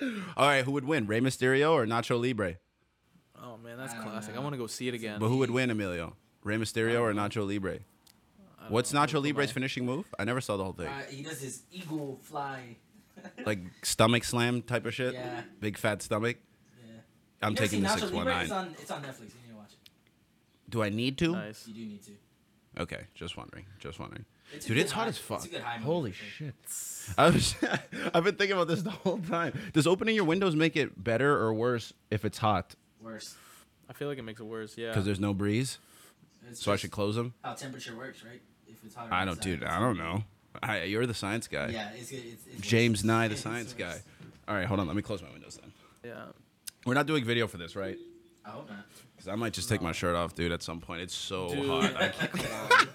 All right, who would win, Rey Mysterio or Nacho Libre? Oh man, that's classic. I want to go see it again. But who would win, Emilio? Rey Mysterio or Nacho Libre? What's Nacho Libre's finishing move? I never saw the whole thing. He does his eagle fly, like stomach slam type of shit. Yeah. Big fat stomach. Yeah. I'm taking the 619. It's on Netflix. You need to watch it. Do I need to? Nice. You do need to. Okay, just wondering. Dude, it's hot as fuck. Holy shit. I've been thinking about this the whole time. Does opening your windows make it better or worse if it's hot? Worse. I feel like it makes it worse, yeah. Because there's no breeze? So I should close them? How temperature works, right? If it's hot. I don't know. You're the science guy. Yeah, it's James Nye, the science guy. All right, hold on. Let me close my windows then. Yeah. We're not doing video for this, right? I hope not. Because I might just take my shirt off, dude, at some point. It's so hot. I can't.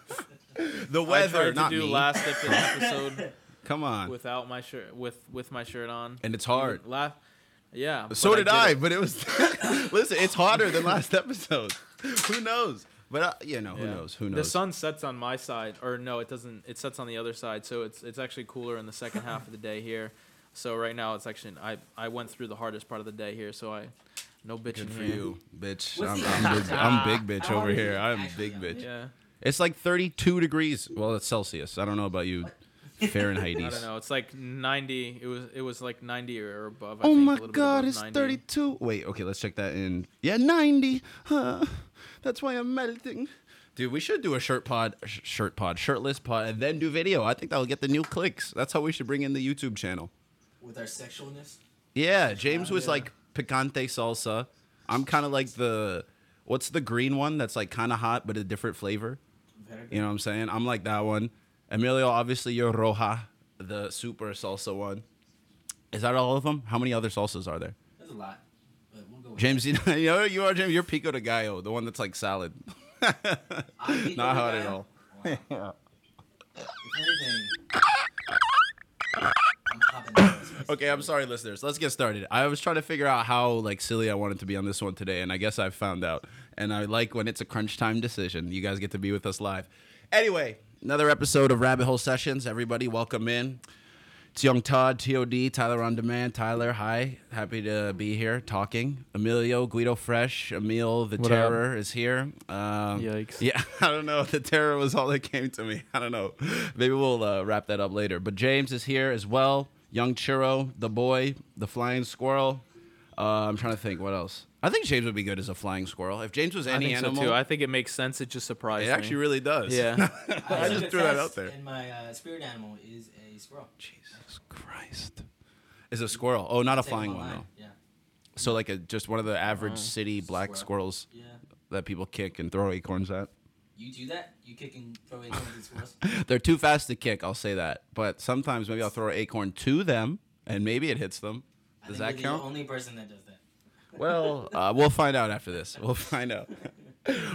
The weather, I tried not to do me. Last episode. Come on. Without my shirt, with my shirt on, and it's hard. Yeah. So did I, but it was. Listen, it's hotter than last episode. Who knows? But who knows? The sun sets on my side, or no, it doesn't. It sets on the other side, so it's actually cooler in the second half of the day here. So right now, it's actually I went through the hardest part of the day here, so I. No bitching Good for here. You, bitch. I'm big bitch over here. I'm big bitch. Yeah. It's like 32 degrees. Well, it's Celsius. I don't know about you, Fahrenheit. I don't know. It's like 90. It was like 90 or above. I think, my God, it's 32. Wait, okay, let's check that in. Yeah, 90. Huh. That's why I'm melting. Dude, we should do a shirtless pod, and then do video. I think that'll get the new clicks. That's how we should bring in the YouTube channel. With our sexualness? Yeah, James was like picante salsa. I'm kind of like the... What's the green one that's like kind of hot but a different flavor? You know what I'm saying? I'm like that one. Emilio, obviously you're Roja, the super salsa one. Is that all of them? How many other salsas are there? There's a lot. But we'll go with James, James, you're pico de gallo, the one that's like salad. Not hot at all. Wow. Okay, I'm sorry, listeners. Let's get started. I was trying to figure out how like silly I wanted to be on this one today, and I guess I found out. And I like when it's a crunch time decision. You guys get to be with us live. Anyway, another episode of Rabbit Hole Sessions. Everybody, welcome in. It's Young Todd, TOD, Tyler on Demand. Tyler, hi. Happy to be here talking. Emilio, Guido Fresh, Emil the what Terror up? Is here. Yikes. Yeah, I don't know. The Terror was all that came to me. I don't know. Maybe we'll wrap that up later. But James is here as well. Young Chiro, the boy, the flying squirrel. I'm trying to think. What else? I think James would be good as a flying squirrel. If James was any animal. I think it makes sense. It just surprised me. It actually really does. Yeah. I just threw that out there. And my spirit animal is a squirrel. Jesus Christ. Is a squirrel. Oh, not a flying one, though. Yeah. So like just one of the average city black squirrels that people kick and throw acorns at. You do that? You kick and throw acorns at squirrels? They're too fast to kick, I'll say that. But sometimes maybe I'll throw an acorn to them, and maybe it hits them. Does that count? You're the only person that does that. Well, we'll find out after this. We'll find out.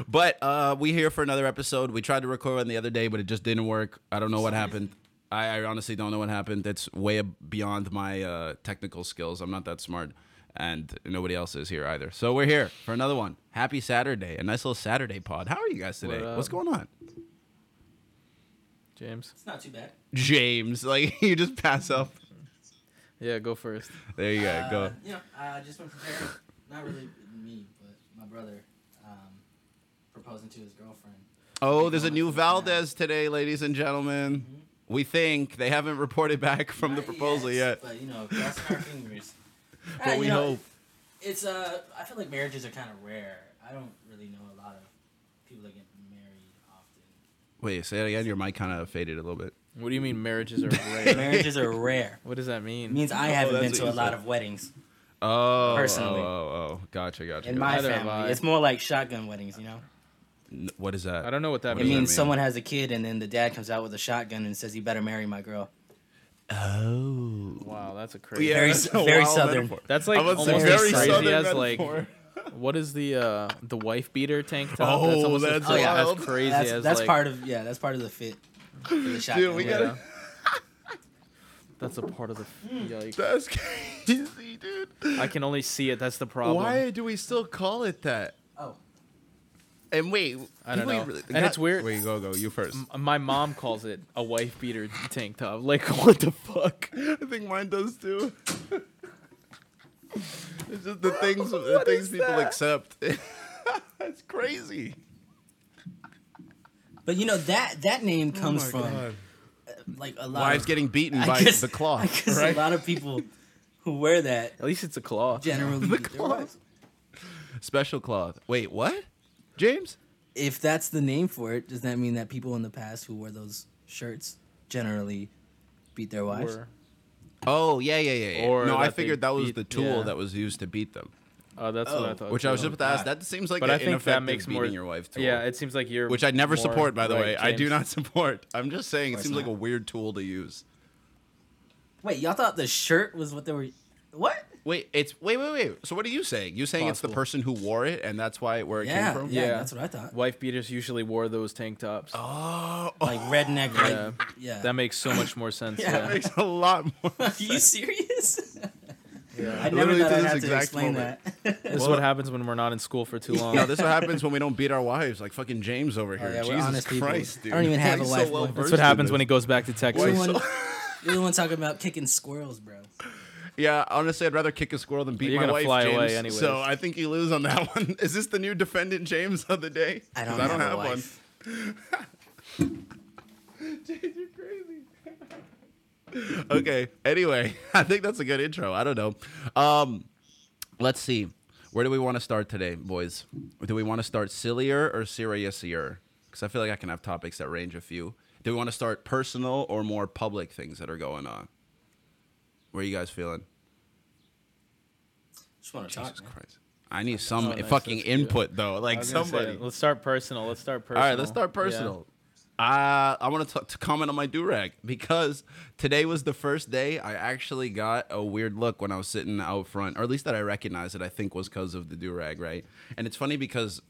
But we're here for another episode. We tried to record one the other day, but it just didn't work. I don't know what happened. I honestly don't know what happened. It's way beyond my technical skills. I'm not that smart. And nobody else is here either. So we're here for another one. Happy Saturday. A nice little Saturday pod. How are you guys today? What's going on? James. It's not too bad. James. Like, you just pass up. Yeah, go first. There you go. Go. You know, I just went preparing. Not really me, but my brother proposing to his girlfriend. Oh, there's a new Valdez today, ladies and gentlemen. Mm-hmm. We think. They haven't reported back from the proposal yet. But, you know, crossing our fingers. But we hope. It's I feel like marriages are kind of rare. I don't really know a lot of people that get married often. Wait, say that again. Your mic kind of faded a little bit. What do you mean marriages are rare? Marriages are rare. What does that mean? It means I haven't been to a lot of weddings. Oh, personally. Oh, gotcha. In my family, it's more like shotgun weddings, you know. What is that? I don't know what that means. It means someone has a kid, and then the dad comes out with a shotgun and says, "You better marry my girl." Oh wow, that's a crazy. Yeah, very southern. Metaphor. That's like almost very crazy as like what is the wife beater tank top? Oh, that's crazy. That's like, part of the fit. For the shotgun. Dude, we gotta. That's a part of the. Yikes. That's crazy, dude. I can only see it. That's the problem. Why do we still call it that? Oh. And wait, I don't know. Really, and it's weird. Wait, go. You first. My mom calls it a wife beater tank top. Like, what the fuck? I think mine does too. It's just the things people accept. It's crazy. But you know that name comes from like a lot. Wives getting beaten by the cloth. I guess right? A lot of people who wear that. At least it's a cloth. Generally, the cloth. Special cloth. Wait, what? James? If that's the name for it, does that mean that people in the past who wore those shirts generally beat their wives? Oh, yeah. Or no, I figured that was the tool that was used to beat them. That's what I thought. Which I was just about to ask. That seems like but an ineffective beating your wife tool. Yeah, it seems like you're... Which I never support, by the way. James. I do not support. I'm just saying it seems like a weird tool to use. Wait, y'all thought the shirt was what they were... What? Wait. So what are you saying? You saying it's the person who wore it and that's why where it came from? Yeah, that's what I thought. Wife beaters usually wore those tank tops. Oh. Like redneck. Yeah. That makes so much more sense. That makes a lot more sense. Are you serious? Yeah. I never thought I'd have to explain that. This is what happens when we're not in school for too long. No, this is what happens when we don't beat our wives, like fucking James over here. Yeah, Jesus Christ, dude. I don't even have a wife. That's what happens when he goes back to Texas. You're the one talking about kicking squirrels, bro. Yeah, honestly, I'd rather kick a squirrel than beat my wife, fly James. Away anyways. So I think you lose on that one. Is this the new defendant, James, of the day? I don't have one. James, you're crazy. Okay. Anyway, I think that's a good intro. I don't know. Let's see. Where do we want to start today, boys? Do we want to start sillier or seriousier? Because I feel like I can have topics that range a few. Do we want to start personal or more public things that are going on? Where are you guys feeling? Just want to talk. Jesus Christ. I need some fucking input, though. Like somebody. Let's start personal. All right, let's start personal. Yeah. I want to comment on my durag because today was the first day I actually got a weird look when I was sitting out front, or at least that I recognized it, I think was because of the durag, right? And it's funny because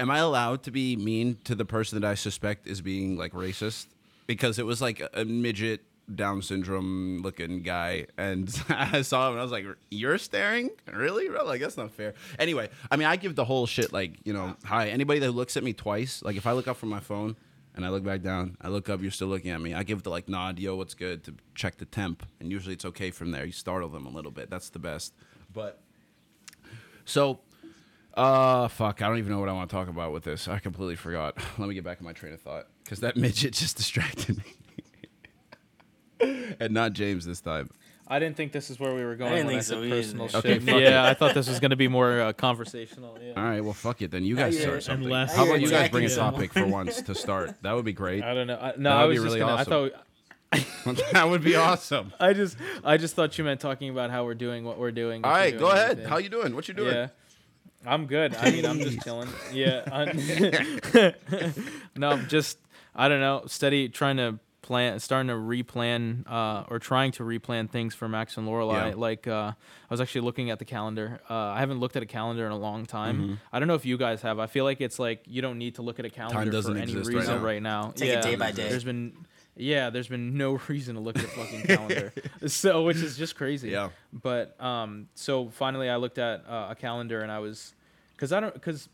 am I allowed to be mean to the person that I suspect is being like racist? Because it was like a midget Down syndrome looking guy, and I saw him and I was like, you're staring? Really? Like, that's not fair. Anyway, I mean, I give the whole shit like, you know, hi, anybody that looks at me twice, like if I look up from my phone and I look back down, I look up, you're still looking at me, I give the like nod, yo, what's good, to check the temp, and usually it's okay from there. You startle them a little bit. That's the best. But so fuck, I don't even know what I want to talk about with this. I completely forgot. Let me get back in my train of thought because that midget just distracted me. And not James this time. I didn't think this is where we were going. I didn't think so. Personal shit. Okay, I thought this was going to be more conversational. Yeah. All right, well, fuck it then. You guys start something. How about you guys bring a topic for once to start? That would be great. I don't know. That would be awesome. I just thought you meant talking about how we're doing what we're doing. All right, go ahead. How you doing? What you doing? Yeah. I'm good. I mean, I'm just chilling. Yeah. I'm just, I don't know, steady trying to replan things for Max and Lorelai. Yeah. Like I was actually looking at the calendar. I haven't looked at a calendar in a long time. Mm-hmm. I don't know if you guys have. I feel like it's like you don't need to look at a calendar for any reason right now. Take it day by day. There's been no reason to look at a fucking calendar. So which is just crazy. Yeah. But so finally I looked at a calendar and I was because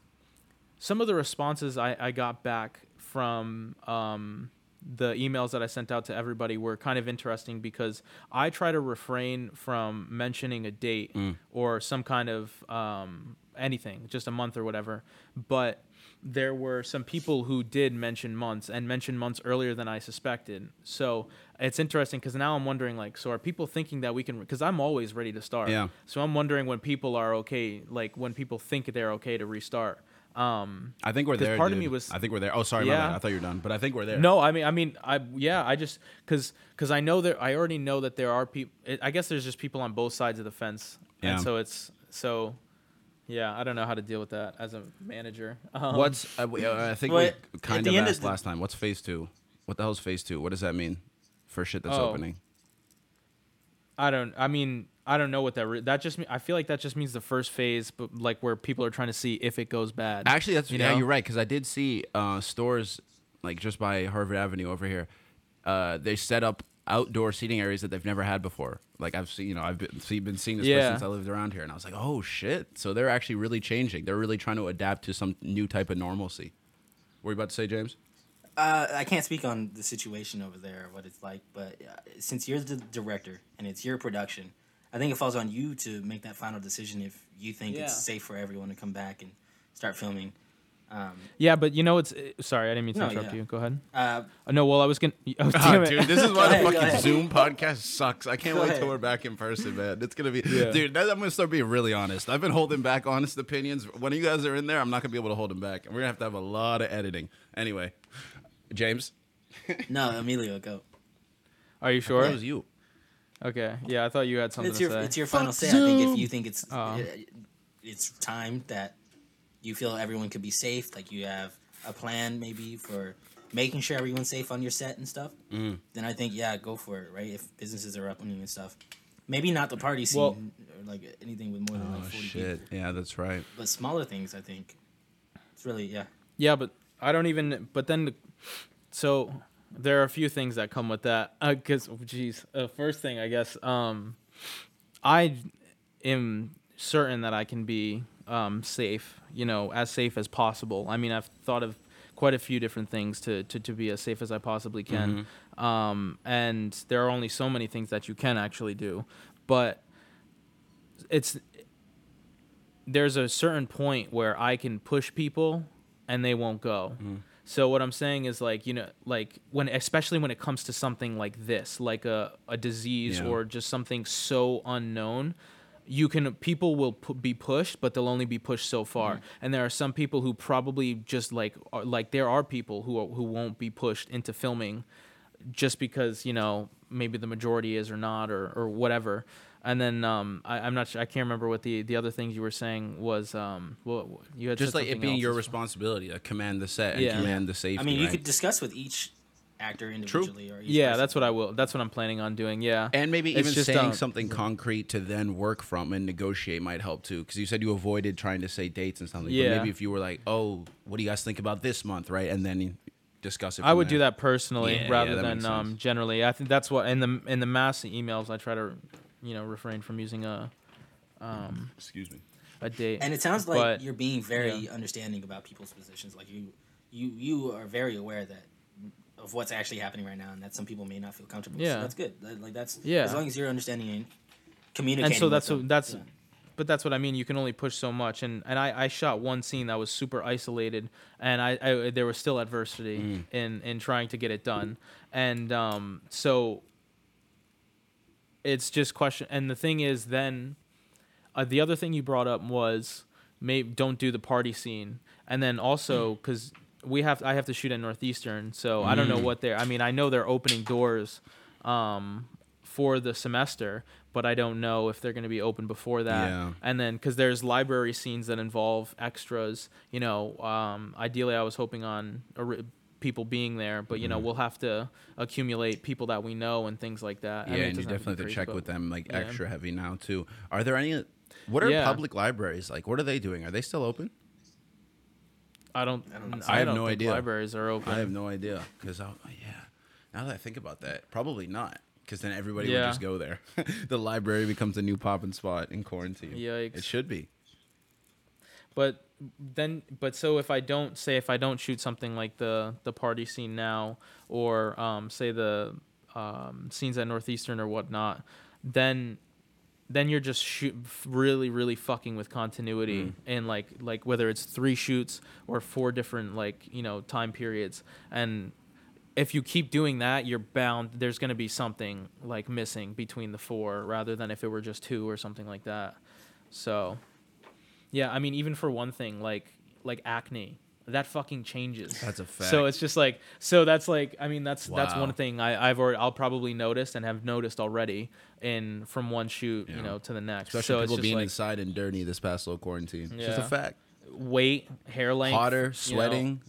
some of the responses I got back from the emails that I sent out to everybody were kind of interesting because I try to refrain from mentioning a date or some kind of anything, just a month or whatever. But there were some people who did mention months and mentioned months earlier than I suspected. So it's interesting because now I'm wondering, like, so are people thinking that we can, because I'm always ready to start. Yeah. So I'm wondering when people are okay, like when people think they're okay to restart. I think we're there. Part of me was. I think we're there. Oh, sorry, my bad. I thought you were done, but I think we're there. No, I just because I know that I already know that there are people. I guess there's just people on both sides of the fence, and so I don't know how to deal with that as a manager. I think we kind of asked last time. What's phase two? What the hell's phase two? What does that mean for shit that's opening? I don't know what that just means. I feel like that just means the first phase, but like where people are trying to see if it goes bad. Actually, you're right, because I did see stores like just by Harvard Avenue over here. They set up outdoor seating areas that they've never had before. Like I've seen, I've been seeing this place since I lived around here, and I was like, oh shit! So they're actually really changing. They're really trying to adapt to some new type of normalcy. What were you about to say, James? I can't speak on the situation over there, what it's like, but since you're the director and it's your production. I think it falls on you to make that final decision if you think it's safe for everyone to come back and start filming. Yeah, but you know it's... Sorry, I didn't mean to interrupt you. Go ahead. No, well, I was going to... Oh, dude, this is why the fucking Zoom podcast sucks. I can't wait till we're back in person, man. It's going to be... Yeah. Dude, I'm going to start being really honest. I've been holding back honest opinions. When you guys are in there, I'm not going to be able to hold them back. And we're going to have a lot of editing. Anyway, James? No, Emilio, go. Are you sure? That was you. Okay. Yeah, I thought you had something to say. It's your final say. Zoom. I think if you think it's time that... You feel everyone could be safe, like you have a plan maybe for making sure everyone's safe on your set and stuff, then I think, go for it, right? If businesses are opening and stuff. Maybe not the party scene, or like anything with more than like 40 people. Yeah, that's right. But smaller things, I think. It's really, Yeah, but I don't even, but then, so there are a few things that come with that. First thing, I guess, I am certain that I can be safe, as safe as possible. I mean, I've thought of quite a few different things to be as safe as I possibly can. Mm-hmm. And there are only so many things that you can actually do, but there's a certain point where I can push people and they won't go. Mm-hmm. So what I'm saying is especially when it comes to something like this, like a disease or just something so unknown, people will be pushed, but they'll only be pushed so far. Mm-hmm. And there are some people who probably just there are people who won't be pushed into filming just because, maybe the majority is or not, or whatever. And then, I'm not sure, I can't remember what the other things you were saying was, you had just it being your responsibility to command the set and command the safety. I mean, you could discuss with each actor individually. True. Or each person. That's what I will. That's what I'm planning on doing. Yeah, and maybe it's even saying something concrete to then work from and negotiate might help too. Because you said you avoided trying to say dates and something. Yeah. But maybe if you were like, oh, what do you guys think about this month, right? And then you discuss it. I would do that personally rather than generally. I think that's what in the mass of emails I try to refrain from using a date. And it sounds like you're being very understanding about people's positions. Like you are very aware that. Of what's actually happening right now, and that some people may not feel comfortable. Yeah, so that's good. As long as you're understanding and communicating. And so but that's what I mean. You can only push so much. And I shot one scene that was super isolated, and I there was still adversity in trying to get it done. And so it's just question. And the thing is, then the other thing you brought up was maybe don't do the party scene, and then also because. I have to shoot at Northeastern, so I don't know what I mean, I know they're opening doors for the semester, but I don't know if they're going to be open before that. Yeah. And then, because there's library scenes that involve extras, ideally I was hoping on people being there, but, we'll have to accumulate people that we know and things like that. Yeah, I mean, and you definitely have to check with them, extra heavy now, too. Are there any... What are public libraries like? What are they doing? Are they still open? I have no idea. Libraries are open. I have no idea because now that I think about that, probably not, because then everybody would just go there. The library becomes a new poppin' spot in quarantine. Yikes. It should be. But so if I don't shoot something like the party scene now, or say the scenes at Northeastern or whatnot, then you're just really, really fucking with continuity and like whether it's 3 shoots or 4 different time periods. And if you keep doing that, you're bound. There's going to be something missing between the 4 rather than if it were just 2 or something like that. So, I mean, even for one thing like acne, that fucking changes. That's a fact. So it's just that's one thing I'll probably notice and have noticed already from one shoot, to the next. Especially people being inside and dirty this past little quarantine. Yeah. It's just a fact. Weight, hair length. Hotter, sweating.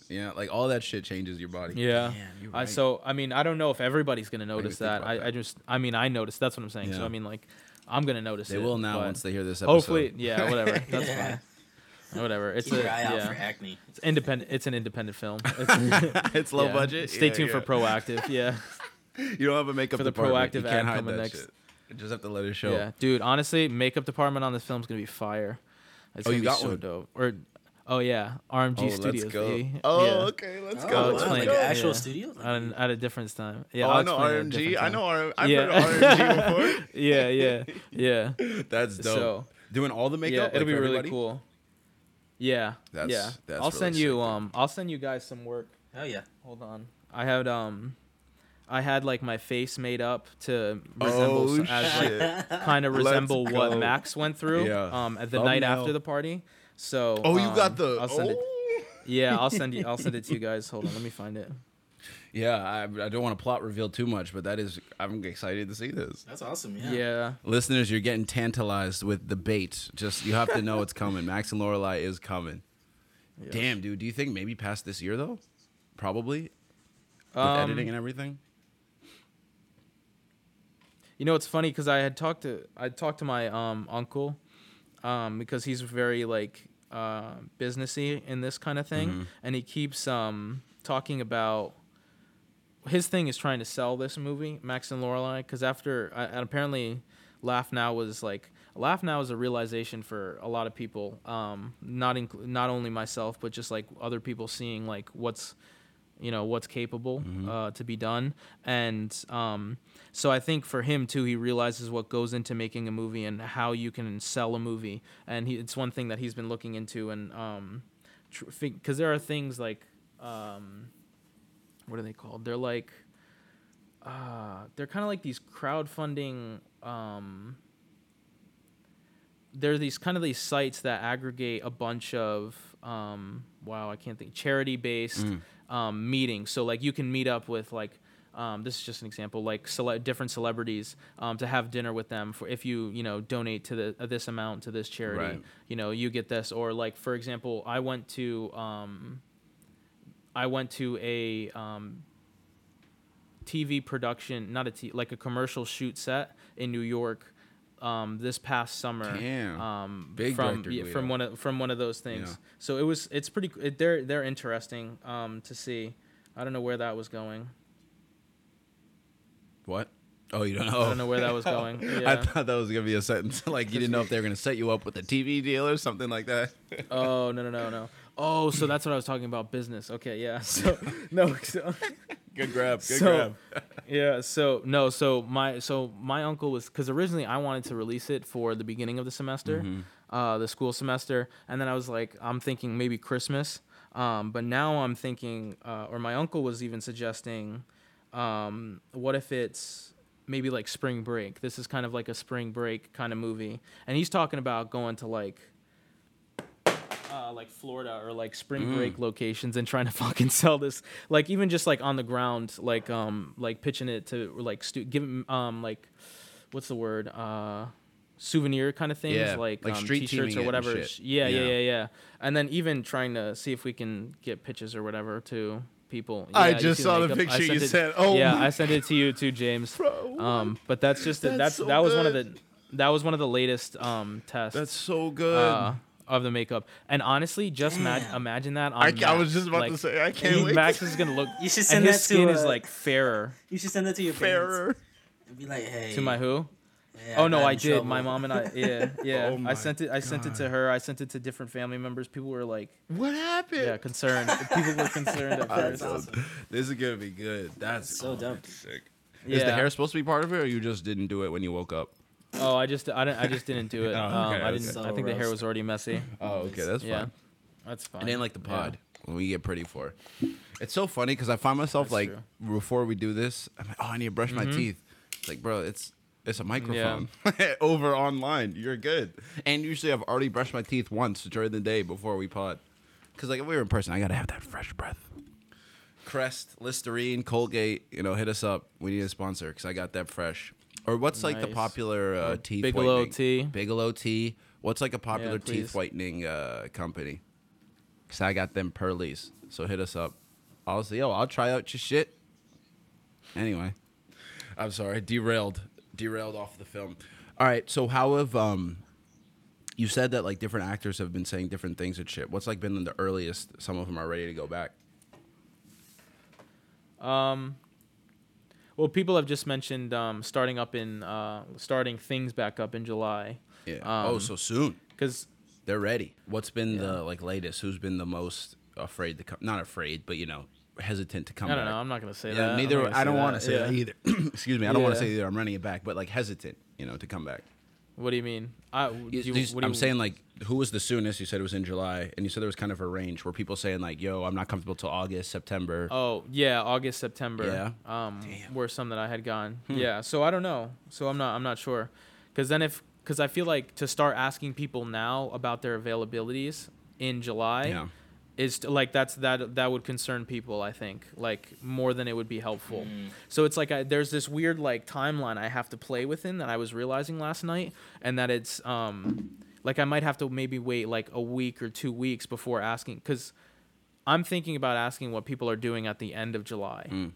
All that shit changes your body. Yeah. Damn, you're right. I don't know if everybody's going to notice that. I noticed. That's what I'm saying. Yeah. So, I'm going to notice it. They will now once they hear this episode. Hopefully, whatever. That's fine. Whatever. It's Keep your eye out for acne. It's independent. It's an independent film. It's low budget. Stay tuned for Proactive. Yeah. You don't have a makeup department. For the Proactive ad coming next. Shit. You just have to let it show. Yeah, dude. Honestly, makeup department on this film is gonna be fire. It's gonna be so dope. Or Oh yeah, RMG Studios. Let's go. Yeah. Oh, yeah. Okay, let's go. Wow. Like an actual studio? At a different time. Yeah, I know RMG. I've heard of RMG before. Yeah. That's dope. So, doing all the makeup. Yeah, it'll be really cool. Yeah. That's I'll really send you. I'll send you guys some work. Oh yeah. Hold on. I had like my face made up to resemble what Max went through. Yeah. At the night after the party. So you got the I'll send it to you guys. Hold on, let me find it. Yeah, I don't want to plot reveal too much, but I'm excited to see this. That's awesome, yeah. Listeners, you're getting tantalized with the bait. Just you have to know it's coming. Max and Lorelai is coming. Yes. Damn, dude, do you think maybe past this year though? Probably. With editing and everything. You know, it's funny because I talked to my uncle. Because he's very like businessy in this kind of thing, mm-hmm. and he keeps talking about his thing is trying to sell this movie, Max and Lorelai, because apparently Laugh Now is a realization for a lot of people, not only myself, but just like other people seeing like what's capable mm-hmm. To be done. And so I think for him, too, he realizes what goes into making a movie and how you can sell a movie. And it's one thing that he's been looking into. And because there are things like, what are they called? They're like, they're kind of like these crowdfunding. There are these kind of sites that aggregate a bunch of, charity-based meetings. So like you can meet up with like, this is just an example, like different celebrities to have dinner with them for if you, donate to this amount to this charity, right. You get this. Or like, for example, I went to a TV production, a commercial shoot set in New York this past summer. Damn. From one of those things. Yeah. So it's pretty they're interesting to see. I don't know where that was going. What? Oh, you don't know? I don't know where that was going. Yeah. I thought that was going to be a sentence. Like, you didn't know if they were going to set you up with a TV deal or something like that. Oh, no. Oh, so that's what I was talking about, business. Okay, yeah. So, no. So, good grab. Yeah, my uncle was, because originally I wanted to release it for the beginning of the semester, mm-hmm. The school semester. And then I was like, I'm thinking maybe Christmas. But now I'm thinking, or my uncle was even suggesting, what if it's maybe like spring break? This is kind of like a spring break kind of movie, and he's talking about going to like Florida or like spring break locations and trying to fucking sell this, like even just like on the ground, like pitching it to like like what's the word, souvenir kind of things, yeah, like street t-shirts or whatever. Yeah. And then even trying to see if we can get pitches or whatever too. People. Yeah, I just saw the picture you sent. Oh yeah, I sent it to you too, James. Bro, but that's just that was one of the latest tests. That's so good of the makeup. And honestly, just imagine that. I was just about to say I can't wait. Max is gonna look. You should send that to. His skin is like fairer. You should send that to your parents. And be like, hey. To my who? Yeah, oh no, I did. Trouble. My mom and I. Yeah. Oh I sent it. I sent it to her. I sent it to different family members. People were like, "What happened?" Yeah, concerned. People were concerned at first. Awesome. This is gonna be good. That's so dumb. Sick. Yeah. Is the hair supposed to be part of it, or you just didn't do it when you woke up? Oh, I just didn't do it. I didn't. So I think the hair was already messy. Oh, okay, that's fine. Yeah, that's fine. And then like the pod when we get pretty for. It's so funny because I find myself true. Before we do this, I'm like, oh, I need to brush my teeth. It's like, bro, it's a microphone over online. You're good. And usually I've already brushed my teeth once during the day before we pod. Because like if we were in person, I got to have that fresh breath. Crest, Listerine, Colgate, hit us up. We need a sponsor because I got that fresh. Or what's like the popular teeth Bigelow whitening? Bigelow Tea. What's like a popular teeth whitening company? Because I got them Pearlies. So hit us up. I'll say, I'll try out your shit. Anyway. I'm sorry. Derailed off the film. All right, so how have you said that like different actors have been saying different things and shit? What's like been the earliest some of them are ready to go back? Well, people have just mentioned starting things back up in July. Yeah. So soon. Because They're ready. What's been the like latest? Who's been the most afraid to come? Not afraid, but you know, hesitant to come back? I don't know. I'm not gonna say that. Neither. I don't want to say that either. Excuse me. I don't want to say either. I'm running it back, but like hesitant, you know, to come back. What do you mean? I'm saying like, who was the soonest? You said it was in July, and you said there was kind of a range. Were people saying like, yo, I'm not comfortable till August, September? Oh, yeah, August, September. Yeah. Were some that I had gone. Yeah, so I don't know. So I'm not sure. Because I feel like to start asking people now about their availabilities in July is like that would concern people, I think, like more than it would be helpful. So it's like there's this weird like timeline I have to play within that I was realizing last night, and that it's like I might have to maybe wait like a week or 2 weeks before asking, because I'm thinking about asking what people are doing at the end of July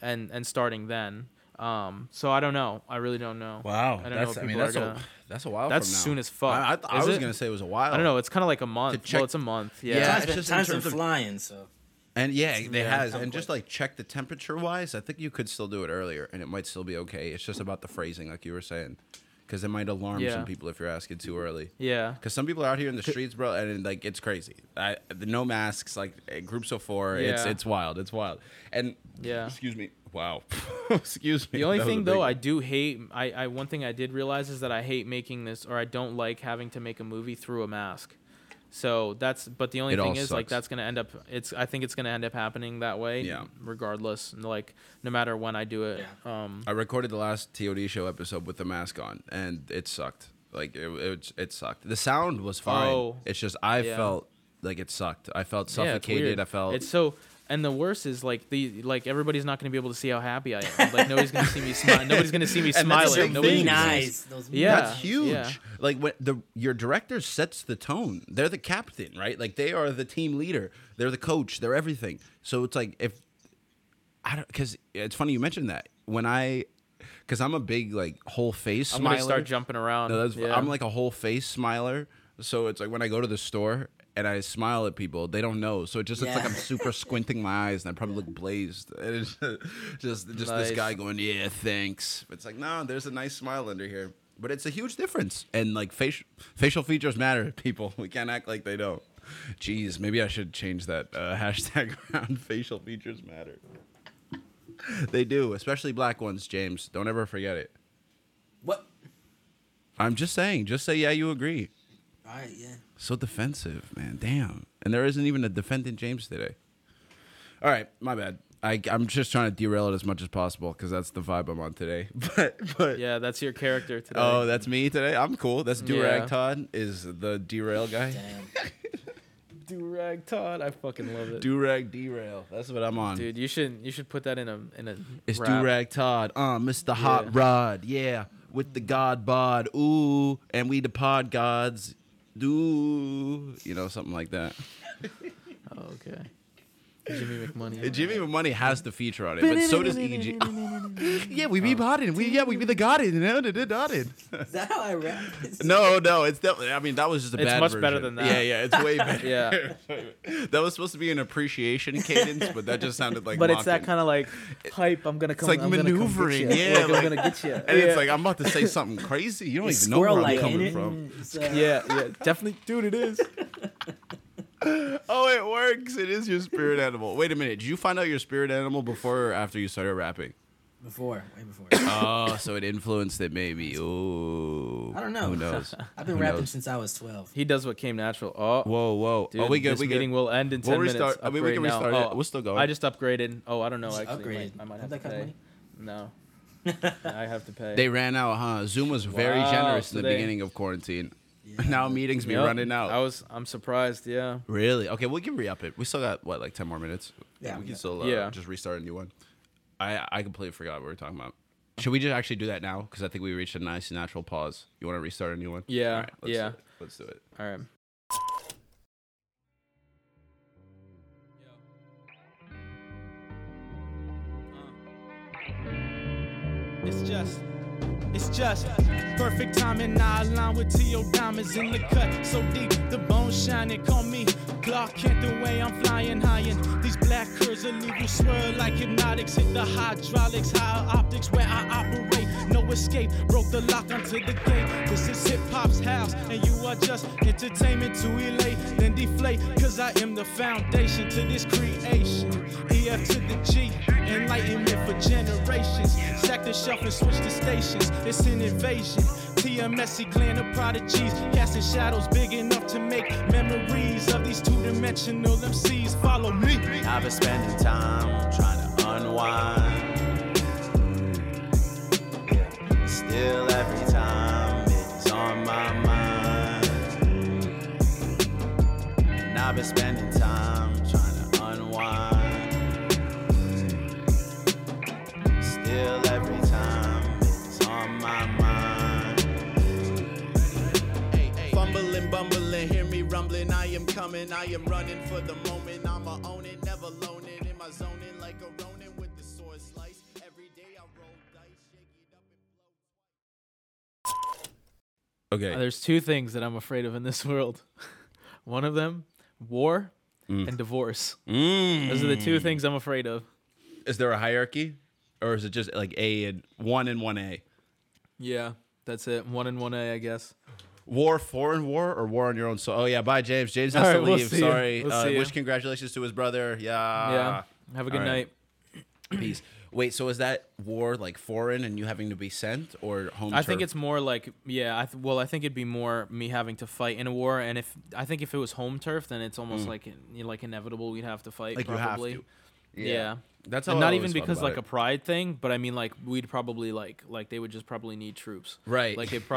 and starting then. So I don't know. I really don't know. Wow. I don't know if people that's a while. That's from now. Soon as fuck. I was going to say it was a while. I don't know. It's kind of like a month. It's a month. Yeah. Time's been flying. So. And yeah, it has. And just like check the temperature wise, I think you could still do it earlier and it might still be okay. It's just about the phrasing, like you were saying, because it might alarm some people if you're asking too early. Yeah. Because some people are out here in the streets, bro, and like it's crazy. No masks, like groups of four. Yeah. It's wild. It's wild. And excuse me. Wow. Excuse me. The only thing, though, I do hate, one thing I did realize is that I hate making this, or I don't like having to make a movie through a mask. So but the only thing is, like, that's going to end up, I think it's going to end up happening that way, regardless, like, no matter when I do it. Yeah. I recorded the last TOD show episode with the mask on, and it sucked. Like, it sucked. The sound was fine. Oh, it's just, I felt like it sucked. I felt suffocated. It's so... And the worst is like everybody's not going to be able to see how happy I am. Like nobody's going to see me smile. Nobody's going to see me smiling. Nobody's nice. That's huge. Yeah. Like when your director sets the tone. They're the captain, right? Like they are the team leader. They're the coach. They're everything. So it's like because it's funny you mentioned that. Because I'm a big like whole face smiler. I'm going to start jumping around. I'm like a whole face smiler. So it's like when I go to the store and I smile at people, they don't know. So it just looks like I'm super squinting my eyes, and I probably look blazed. And it's just nice. This guy going, yeah, thanks. But it's like, no, there's a nice smile under here. But it's a huge difference. And like facial features matter, people. We can't act like they don't. Jeez, maybe I should change that hashtag around facial features matter. They do, especially black ones, James. Don't ever forget it. What? I'm just saying. Just say, yeah, you agree. All right, yeah. So defensive, man. Damn. And there isn't even a defendant James today. All right, my bad. I'm just trying to derail it as much as possible because that's the vibe I'm on today. But yeah, that's your character today. Oh, that's me today? I'm cool. That's Durag Todd is the derail guy. Damn. Durag Todd. I fucking love it. Durag derail. That's what I'm on. Dude, you should put that in a It's rap. Durag Todd. Mr. Hot Rod. Yeah. With the God bod. Ooh. And we the pod gods. Do you know something like that? Oh, okay. Jimmy McMoney. Jimmy McMoney has the feature on it, but so does EG. Yeah, we be potted. We be the godded. Is that how I rap? No, it's definitely. I mean, that was just a bad version. It's much better than that. Yeah, it's way better. Yeah, that was supposed to be an appreciation cadence, but that just sounded like. But mocking. It's that kind of like hype. I'm gonna come. It's like I'm maneuvering. Gonna come get you. I'm gonna get you. And it's like I'm about to say something crazy. You don't even know where I'm coming from. Yeah, definitely, dude. It is. Oh, it works. It is your spirit animal. Wait a minute. Did you find out your spirit animal before or after you started rapping? Before. Way before. Oh, so it influenced it maybe. Ooh. I don't know. Who knows? I've been rapping since I was 12. He does what came natural. Oh. Whoa. Dude, we good. This meeting will end in 10 minutes. I mean, we can restart it. We're still going. I just upgraded. Oh, I don't know. Actually, I might have to pay. Money? No. I have to pay. They ran out, huh? Zoom was very generous in the beginning of quarantine. Yeah. Now meetings be running out. I'm surprised, yeah. Really? Okay, we can re-up it. We still got, what, like 10 more minutes? Yeah. We can still just restart a new one. I completely forgot what we were talking about. Should we just actually do that now? Because I think we reached a nice natural pause. You want to restart a new one? Yeah. All right, let's do it. All right. It's just perfect timing. I align with T.O. Diamonds in the cut. So deep, the bones shining. Call me Clark Kent the way I'm flying high. And these black curves will leave you swirl like hypnotics. Hit the hydraulics, higher optics where I operate. No escape. Broke the lock onto the gate. This is hip-hop's house, and you are just entertainment to elate, then deflate. Cause I am the foundation to this creation. EF to the G, enlightenment for generations. Sack the shelf and switch the stations. It's an invasion. TMSC clan of prodigies, casting shadows big enough to make memories of these two-dimensional MCs. Follow me. I've been spending time trying to unwind. Still every time it's on my mind. And I've been spending time trying to unwind. Still every time it's on my mind. Fumbling, bumbling, hear me rumbling. I am coming, I am running for the moment. I'ma own it, never loan it. In my zone it like a ronin with the sword slice. Every day I roll dice, shake it up and blow. Okay. There's two things that I'm afraid of in this world. One of them, war and divorce. Those are the two things I'm afraid of. Is there a hierarchy? Or is it just like A and 1A? Yeah, that's it. 1 and 1A, I guess. War, foreign war, or war on your own soul? Oh, yeah, bye, James. James has to leave. Sorry. Wish congratulations to his brother. Yeah. Yeah. Have a good night. Peace. Wait, so is that war, like, foreign and you having to be sent or home turf? I think it's more like, yeah, I think it'd be more me having to fight in a war. And I think if it was home turf, then it's almost like inevitable we'd have to fight. Like probably. You have to. Yeah. That's how and not even because like it. A pride thing, but I mean like we'd probably like they would just probably need troops, right? Like it would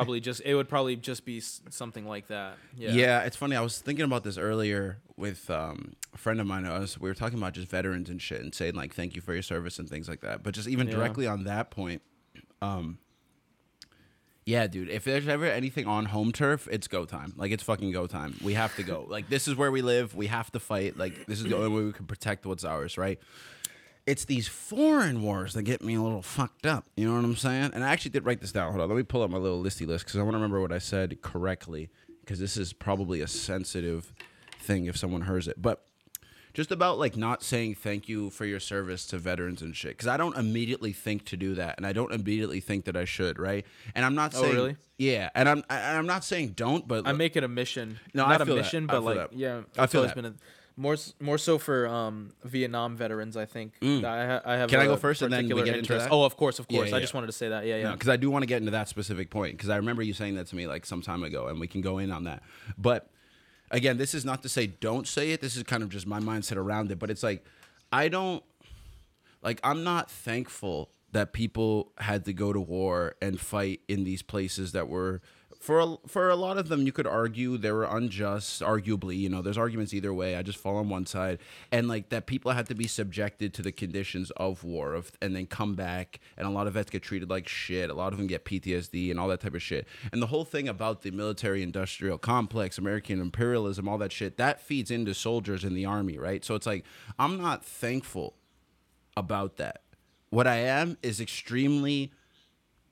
probably just be something like that. Yeah, it's funny. I was thinking about this earlier with a friend of mine. We were talking about just veterans and shit, and saying like thank you for your service and things like that. But just even directly on that point, yeah, dude. If there's ever anything on home turf, it's go time. Like it's fucking go time. We have to go. Like this is where we live. We have to fight. Like this is the only way we can protect what's ours, right? It's these foreign wars that get me a little fucked up. You know what I'm saying? And I actually did write this down. Hold on. Let me pull up my little listy list because I want to remember what I said correctly because this is probably a sensitive thing if someone hears it. But just about like not saying thank you for your service to veterans and shit because I don't immediately think to do that and I don't immediately think that I should, right? And I'm not saying... Oh, really? Yeah. And I'm not saying don't, but... I make it a mission. No, not I feel a mission, that. But like... That. Yeah. I feel that. Been a... More so for Vietnam veterans, I think. I have. Can I go first and then we get into that? Oh, of course. Yeah, I just wanted to say that. Yeah. Because I do want to get into that specific point because I remember you saying that to me like some time ago, and we can go in on that. But again, this is not to say don't say it. This is kind of just my mindset around it. But it's like I'm not thankful that people had to go to war and fight in these places that were. For a lot of them, you could argue they were unjust, arguably. You know, there's arguments either way. I just fall on one side. And, like, that people had to be subjected to the conditions of war and then come back. And a lot of vets get treated like shit. A lot of them get PTSD and all that type of shit. And the whole thing about the military-industrial complex, American imperialism, all that shit, that feeds into soldiers in the army, right? So it's like I'm not thankful about that. What I am is extremely...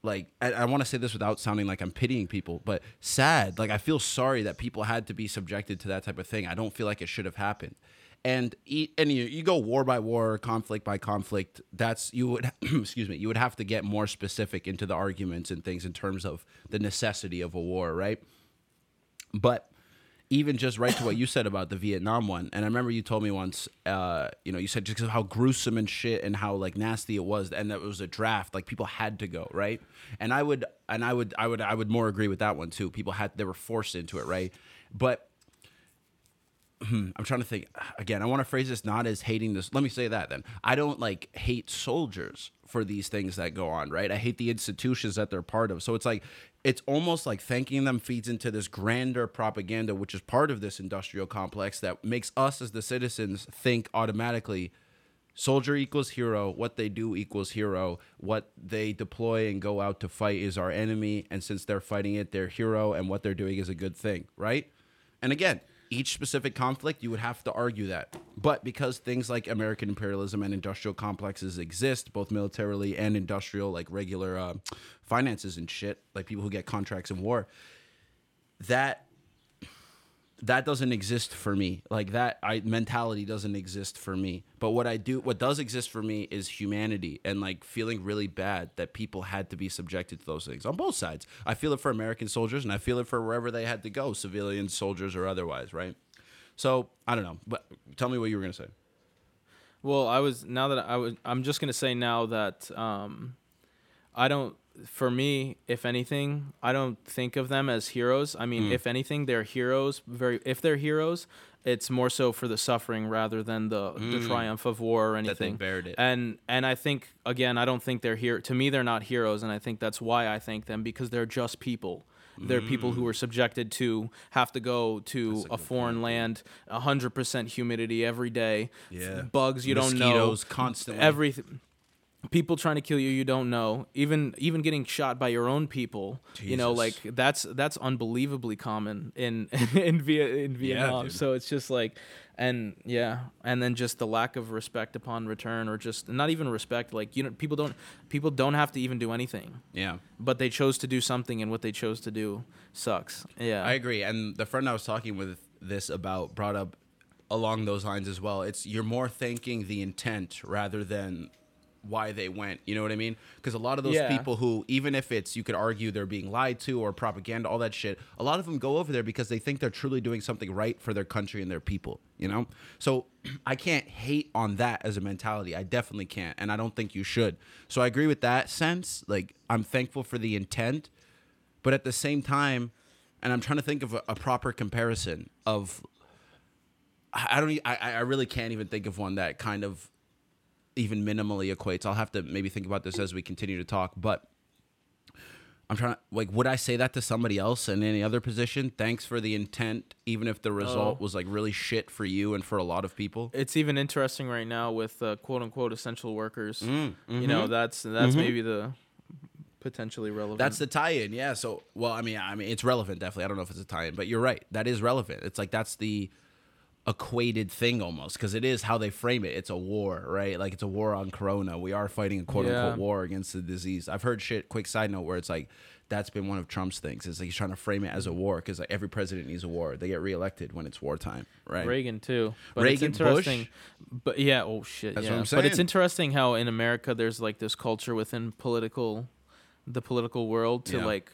Like, I want to say this without sounding like I'm pitying people, but sad. Like, I feel sorry that people had to be subjected to that type of thing. I don't feel like it should have happened. And you go war by war, conflict by conflict. You would have to get more specific into the arguments and things in terms of the necessity of a war, right? But even just right to what you said about the Vietnam one, and I remember you told me once, you said just how gruesome and shit and how like nasty it was, and that it was a draft, like people had to go, right? And I would more agree with that one too. People they were forced into it, right? But I'm trying to think again. I want to phrase this not as hating this. Let me say that then. I don't like hate soldiers for these things that go on, right? I hate the institutions that they're part of. So it's like. It's almost like thanking them feeds into this grander propaganda, which is part of this industrial complex that makes us as the citizens think automatically soldier equals hero, what they do equals hero, what they deploy and go out to fight is our enemy, and since they're fighting it, they're hero, and what they're doing is a good thing, right? And again, each specific conflict, you would have to argue that. But because things like American imperialism and industrial complexes exist, both militarily and industrial, like regular finances and shit, like people who get contracts in war, that that doesn't exist for me. Like that mentality doesn't exist for me. But what does exist for me is humanity and like feeling really bad that people had to be subjected to those things on both sides. I feel it for American soldiers and I feel it for wherever they had to go, civilian soldiers or otherwise, right? So I don't know, but tell me what you were going to say. Well, I'm just going to say now that for me, if anything, I don't think of them as heroes. I mean, if anything, they're heroes. If they're heroes, it's more so for the suffering rather than the triumph of war or anything. That they bared it. And I think, again, I don't think they're here. To me, they're not heroes, and I think that's why I thank them, because they're just people. They're people who were subjected to have to go to a foreign land, 100% humidity every day, bugs you don't know, mosquitoes constantly, everything. People trying to kill you don't know, even getting shot by your own people. Jesus. You know, like that's unbelievably common in Vietnam. Yeah, so it's just like, and then just the lack of respect upon return, or just not even respect. Like, you know, people don't have to even do anything. Yeah, but they chose to do something, and what they chose to do sucks. Yeah, I agree. And the friend I was talking with this about brought up along those lines as well. It's you're more thanking the intent rather than why they went, you know what I mean? Because a lot of those people who, even if it's, you could argue they're being lied to or propaganda, all that shit, a lot of them go over there because they think they're truly doing something right for their country and their people, you know? So I can't hate on that as a mentality. I definitely can't, and I don't think you should. So I agree with that sense. Like, I'm thankful for the intent, but at the same time, and I'm trying to think of a proper comparison of, I really can't even think of one that kind of even minimally equates. I'll have to maybe think about this as we continue to talk, but I'm trying to, like, would I say that to somebody else in any other position? Thanks for the intent, even if the result was like really shit for you and for a lot of people. It's even interesting right now with quote unquote essential workers. You know, that's maybe the potentially relevant. That's the tie-in. Yeah. So, well, I mean, it's relevant, definitely. I don't know if it's a tie-in, but you're right. That is relevant. It's like, that's the equated thing almost, because it is how they frame it. It's a war, right? Like, it's a war on corona. We are fighting a quote-unquote war against the disease. I've heard shit, quick side note, where it's like that's been one of Trump's things. It's like he's trying to frame it as a war, because like every president needs a war. They get reelected when it's wartime, right? Reagan too. But Reagan, it's interesting. Bush. But yeah, oh shit. That's what I'm saying. But it's interesting how in America there's like this culture within the political world to like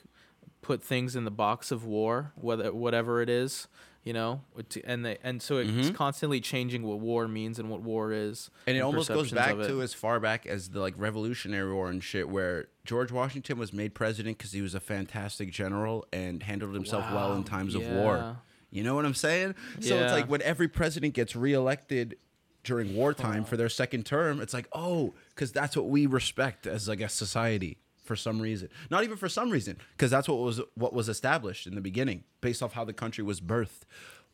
put things in the box of war, whatever it is. You know, so it's constantly changing what war means and what war is. And it almost goes back to as far back as the like Revolutionary War and shit, where George Washington was made president because he was a fantastic general and handled himself well in times of war. You know what I'm saying? So it's like when every president gets reelected during wartime for their second term, it's like, because that's what we respect as like a society. For some reason, not even for some reason, because that's what was established in the beginning, based off how the country was birthed.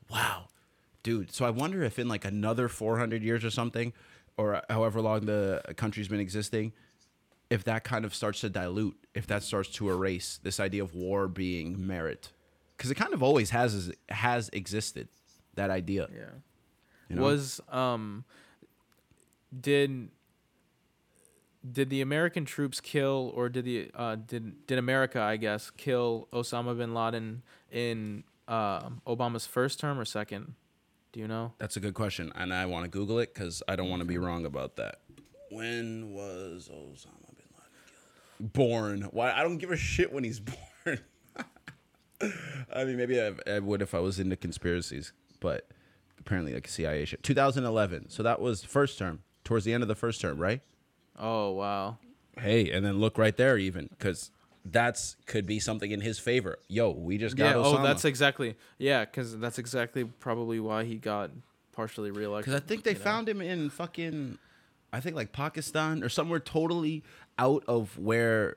Wow, dude. So I wonder if in like another 400 years or something, or however long the country's been existing, if that kind of starts to dilute, if that starts to erase this idea of war being merit, because it kind of always has existed, that idea. Yeah. You know? Did the American troops kill, or did America, I guess, kill Osama bin Laden in Obama's first term or second? Do you know? That's a good question, and I want to Google it because I don't want to be wrong about that. When was Osama bin Laden killed? Born. Why? I don't give a shit when he's born. I mean, maybe I would if I was into conspiracies, but apparently like CIA shit. 2011. So that was first term, towards the end of the first term, right? Oh, wow. Hey, and then look right there even, because that's could be something in his favor. Yo, we just got Osama. Oh, that's exactly. Yeah, because that's exactly probably why he got partially reelected. Because I think they found him in fucking, I think like Pakistan or somewhere totally out of where,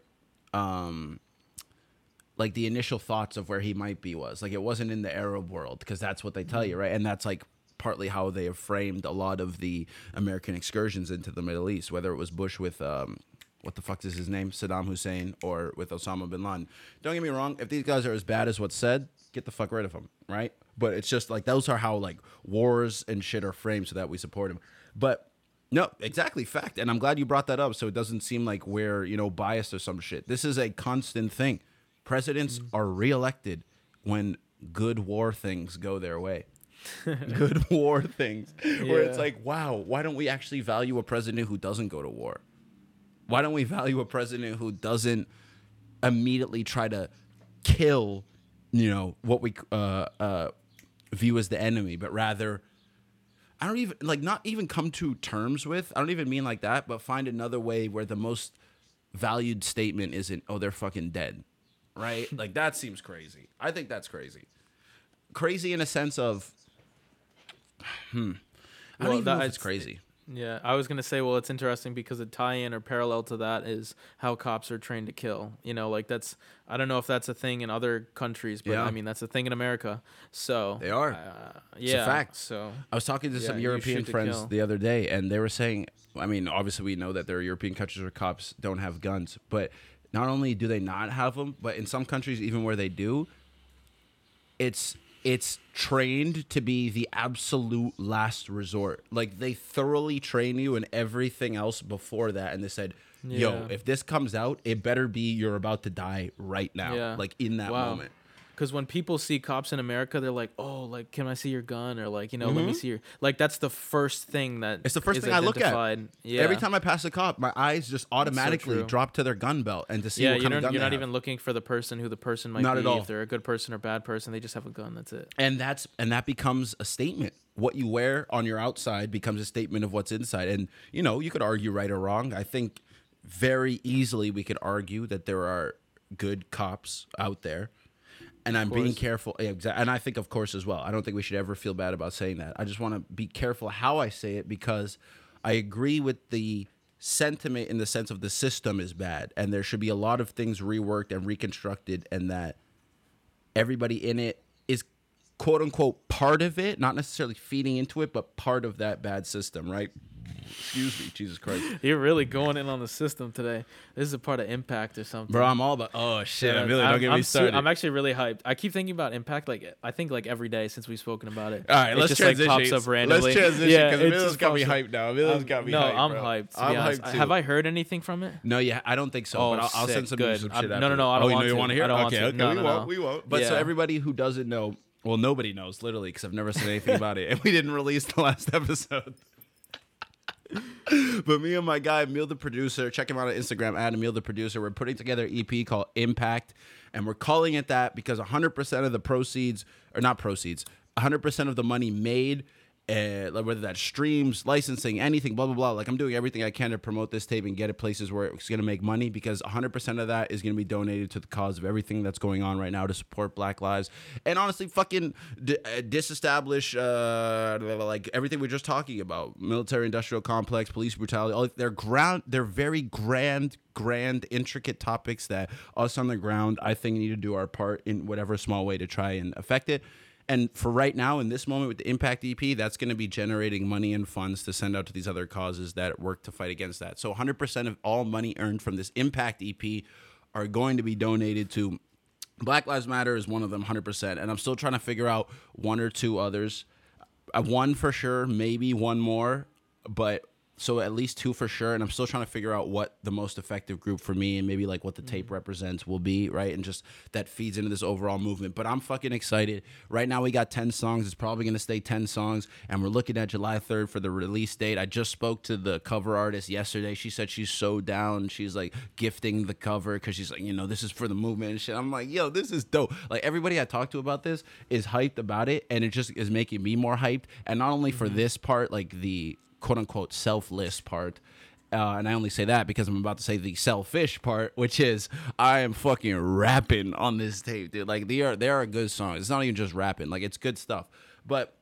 like the initial thoughts of where he might be was. Like it wasn't in the Arab world, because that's what they tell you, right? And that's like partly how they have framed a lot of the American excursions into the Middle East, whether it was Bush with, what the fuck is his name, Saddam Hussein, or with Osama bin Laden. Don't get me wrong, if these guys are as bad as what's said, get the fuck rid of them, right? But it's just like, those are how like wars and shit are framed so that we support them. But no, exactly, fact. And I'm glad you brought that up so it doesn't seem like we're, you know, biased or some shit. This is a constant thing. Presidents are reelected when good war things go their way. Good war things. Yeah. Where it's like, wow, why don't we actually value a president who doesn't go to war? Why don't we value a president who doesn't immediately try to kill, you know, what we view as the enemy, but rather, I don't even, like, not even come to terms with, I don't even mean like that, but find another way where the most valued statement isn't, oh, they're fucking dead, right? Like, that seems crazy. I think that's crazy. Crazy in a sense of, I don't even know if it's crazy. Yeah, I was going to say, well, it's interesting because a tie-in or parallel to that is how cops are trained to kill. You know, like that's, I don't know if that's a thing in other countries, but yeah. I mean, that's a thing in America. So they are. Yeah. It's a fact. So I was talking to some European friends the other day, and they were saying, I mean, obviously we know that there are European countries where cops don't have guns, but not only do they not have them, but in some countries, even where they do, it's trained to be the absolute last resort. Like, they thoroughly train you in everything else before that. And they said, yo, if this comes out, it better be you're about to die right now. Yeah. Like, in that moment. Because when people see cops in America, they're like, oh, like, can I see your gun? Or like, you know, let me see your... Like, that's the first thing that is identified. I look at. Yeah. Every time I pass a cop, my eyes just automatically drop to their gun belt and to see what kind of gun they have. You're not even looking for the person, who the person might be. If they're a good person or bad person, they just have a gun. That's it. And that becomes a statement. What you wear on your outside becomes a statement of what's inside. And, you know, you could argue right or wrong. I think very easily we could argue that there are good cops out there. And I'm being careful. Yeah, exactly. And I think, of course, as well. I don't think we should ever feel bad about saying that. I just want to be careful how I say it, because I agree with the sentiment in the sense of the system is bad. And there should be a lot of things reworked and reconstructed, and that everybody in it is, quote unquote, part of it, not necessarily feeding into it, but part of that bad system, right? Excuse me, Jesus Christ. You're really going in on the system today. This is a part of Impact or something. Bro, I'm all about, oh shit, yeah, Emilio, don't get me started. I'm actually really hyped. I keep thinking about Impact, like, I think like every day since we've spoken about it. All right, let's just transition. Like, pops up randomly. Let's transition, because Emilio's got me hyped now. Emilio's got me hyped. No, I'm hyped. I'm hyped too. Have I heard anything from it? No, yeah, I don't think so. Oh, but I'll send some news shit out. No, I don't want to. Oh, you want to hear? Okay, we won't. But so everybody who doesn't know, well, nobody knows, literally, because I've never said anything about it. And we didn't release the last episode. But me and my guy Emil the producer, check him out on Instagram at Emil the producer. We're putting together an EP called Impact, and we're calling it that because 100% of the proceeds, or not proceeds, 100% of the money made, whether that's streams, licensing, anything, blah blah blah. Like, I'm doing everything I can to promote this tape and get it places where it's gonna make money, because 100% of that is gonna be donated to the cause of everything that's going on right now to support Black lives and honestly fucking disestablish like everything we're just talking about: military industrial complex, police brutality. All they're very grand, intricate topics that us on the ground, I think, need to do our part in whatever small way to try and affect it. And for right now, in this moment with the Impact EP, that's going to be generating money and funds to send out to these other causes that work to fight against that. So 100% of all money earned from this Impact EP are going to be donated to Black Lives Matter, is one of them, 100%. And I'm still trying to figure out one or two others. One for sure, maybe one more, but so at least two for sure. And I'm still trying to figure out what the most effective group for me and maybe like what the tape represents will be, right? And just that feeds into this overall movement. But I'm fucking excited. Right now we got 10 songs. It's probably going to stay 10 songs. And we're looking at July 3rd for the release date. I just spoke to the cover artist yesterday. She said she's so down. She's like gifting the cover because she's like, you know, this is for the movement and shit. I'm like, yo, this is dope. Like, everybody I talked to about this is hyped about it. And it just is making me more hyped. And not only for this part, like the quote-unquote selfless part, and I only say that because I'm about to say the selfish part, which is I am fucking rapping on this tape, dude. Like, there are good songs. It's not even just rapping. Like, it's good stuff. But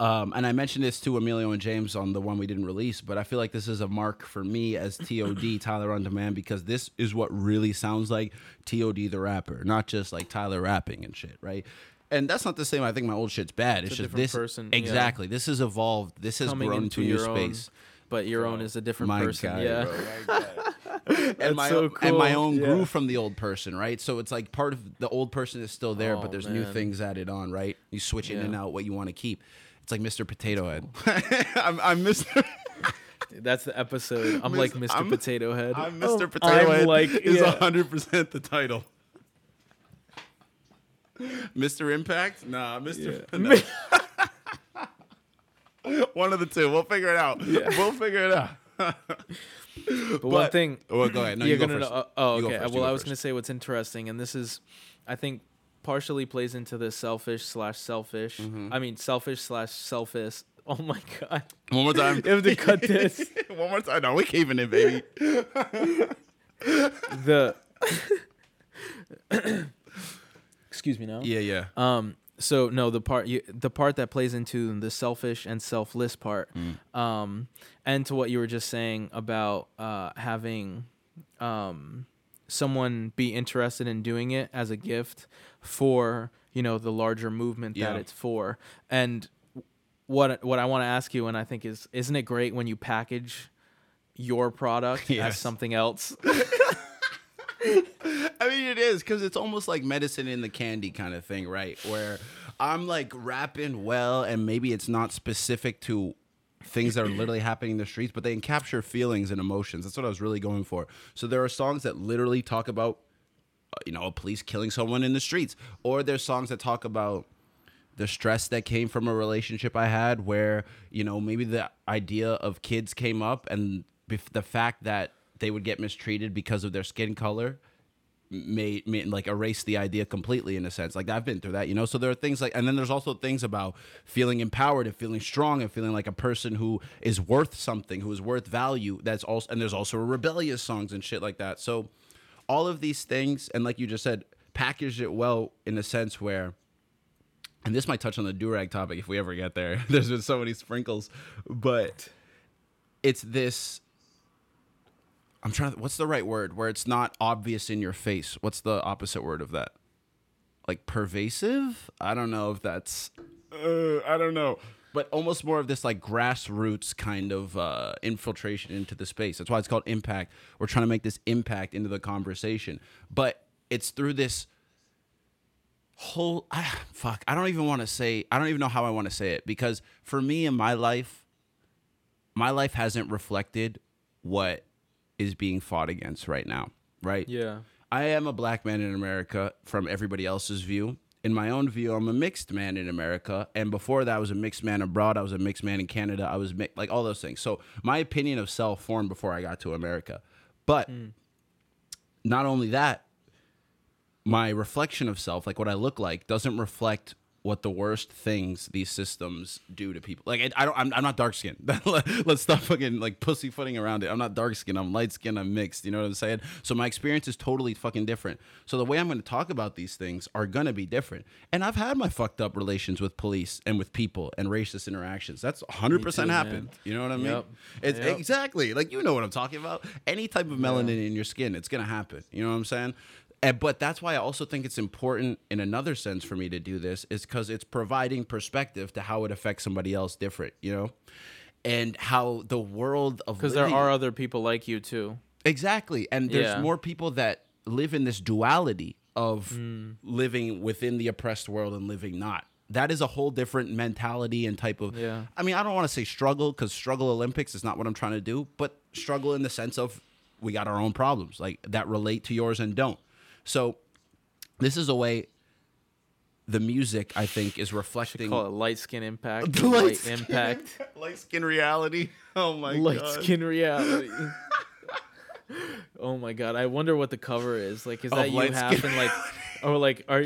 and I mentioned this to Emilio and James on the one we didn't release, but I feel like this is a mark for me as TOD, Tyler on Demand, because this is what really sounds like TOD the rapper, not just like Tyler rapping and shit, right? And that's not the same. I think my old shit's bad. It's just this person. Exactly. Yeah. This has evolved. This has grown to a new space. But your own is a different person. God, yeah. Bro, God. And my so cool. And my own grew from the old person, right? So it's like part of the old person is still there, but there's new things added on, right? You switch in and out what you want to keep. It's like Mr. Potato Head. I'm Mr. Dude, that's the episode. I'm like Mr. Potato Head. I'm Mr. Potato Head. Like, is 100% the title. Mr. Impact? Nah, Mr. Yeah. No. One of the two. We'll figure it out. Yeah. We'll figure it out. But one thing. Well, go ahead. No, you're going to. Oh, okay. Well, I was going to say what's interesting, and this is, I think, partially plays into the selfish. Mm-hmm. I mean, selfish. Oh my God. One more time. You have to cut this. One more time. No, we're keeping it, baby. Excuse me now. Yeah. So the part that plays into the selfish and selfless part, and to what you were just saying about having someone be interested in doing it as a gift for, you know, the larger movement that it's for. And what I want to ask you, and I think is, isn't it great when you package your product as something else? I mean, it is, because it's almost like medicine in the candy kind of thing, right? Where I'm like rapping well, and maybe it's not specific to things that are literally happening in the streets, but they can capture feelings and emotions. That's what I was really going for. So there are songs that literally talk about, you know, a police killing someone in the streets, or there's songs that talk about the stress that came from a relationship I had where, you know, maybe the idea of kids came up, and the fact that they would get mistreated because of their skin color may like erase the idea completely, in a sense. Like, I've been through that, you know? So there are things like, and then there's also things about feeling empowered and feeling strong and feeling like a person who is worth something, who is worth value. That's also, and there's also rebellious songs and shit like that. So all of these things, and like you just said, packaged it well, in a sense where, and this might touch on the do-rag topic if we ever get there. There's been so many sprinkles, but it's this, I'm trying to, what's the right word? Where it's not obvious in your face. What's the opposite word of that? Like pervasive? I don't know if that's, I don't know. But almost more of this like grassroots kind of infiltration into the space. That's why it's called impact. We're trying to make this impact into the conversation. But it's through this whole, I don't even know how I want to say it. Because for me in my life hasn't reflected what is being fought against right now, right? Yeah. I am a black man in America from everybody else's view. In my own view, I'm a mixed man in America. And before that, I was a mixed man abroad. I was a mixed man in Canada. I was like all those things. So my opinion of self formed before I got to America. But not only that, my reflection of self, like what I look like, doesn't reflect what the worst things these systems do to people. Like, I'm not dark skinned. Let's stop fucking like pussyfooting around it. I'm not dark skinned. I'm light skinned. I'm mixed. You know what I'm saying? So my experience is totally fucking different. So the way I'm going to talk about these things are going to be different. And I've had my fucked up relations with police and with people and racist interactions. That's 100% happened. Man. You know what I mean? Yep. Exactly. Like, you know what I'm talking about. Any type of melanin in your skin, it's going to happen. You know what I'm saying? But that's why I also think it's important in another sense for me to do this, is because it's providing perspective to how it affects somebody else different, you know, and how the world of, because there are other people like you too. Exactly. And there's more people that live in this duality of living within the oppressed world and living not. That is a whole different mentality and type of, I mean, I don't want to say struggle, because struggle Olympics is not what I'm trying to do, but struggle in the sense of we got our own problems like that relate to yours and don't. So this is a way the music, I think, is reflecting. Should call it light skin impact. Light skin reality. Oh, my God. Light skin reality. Oh, my God. I wonder what the cover is. Like, is that you half in, like, or, like, are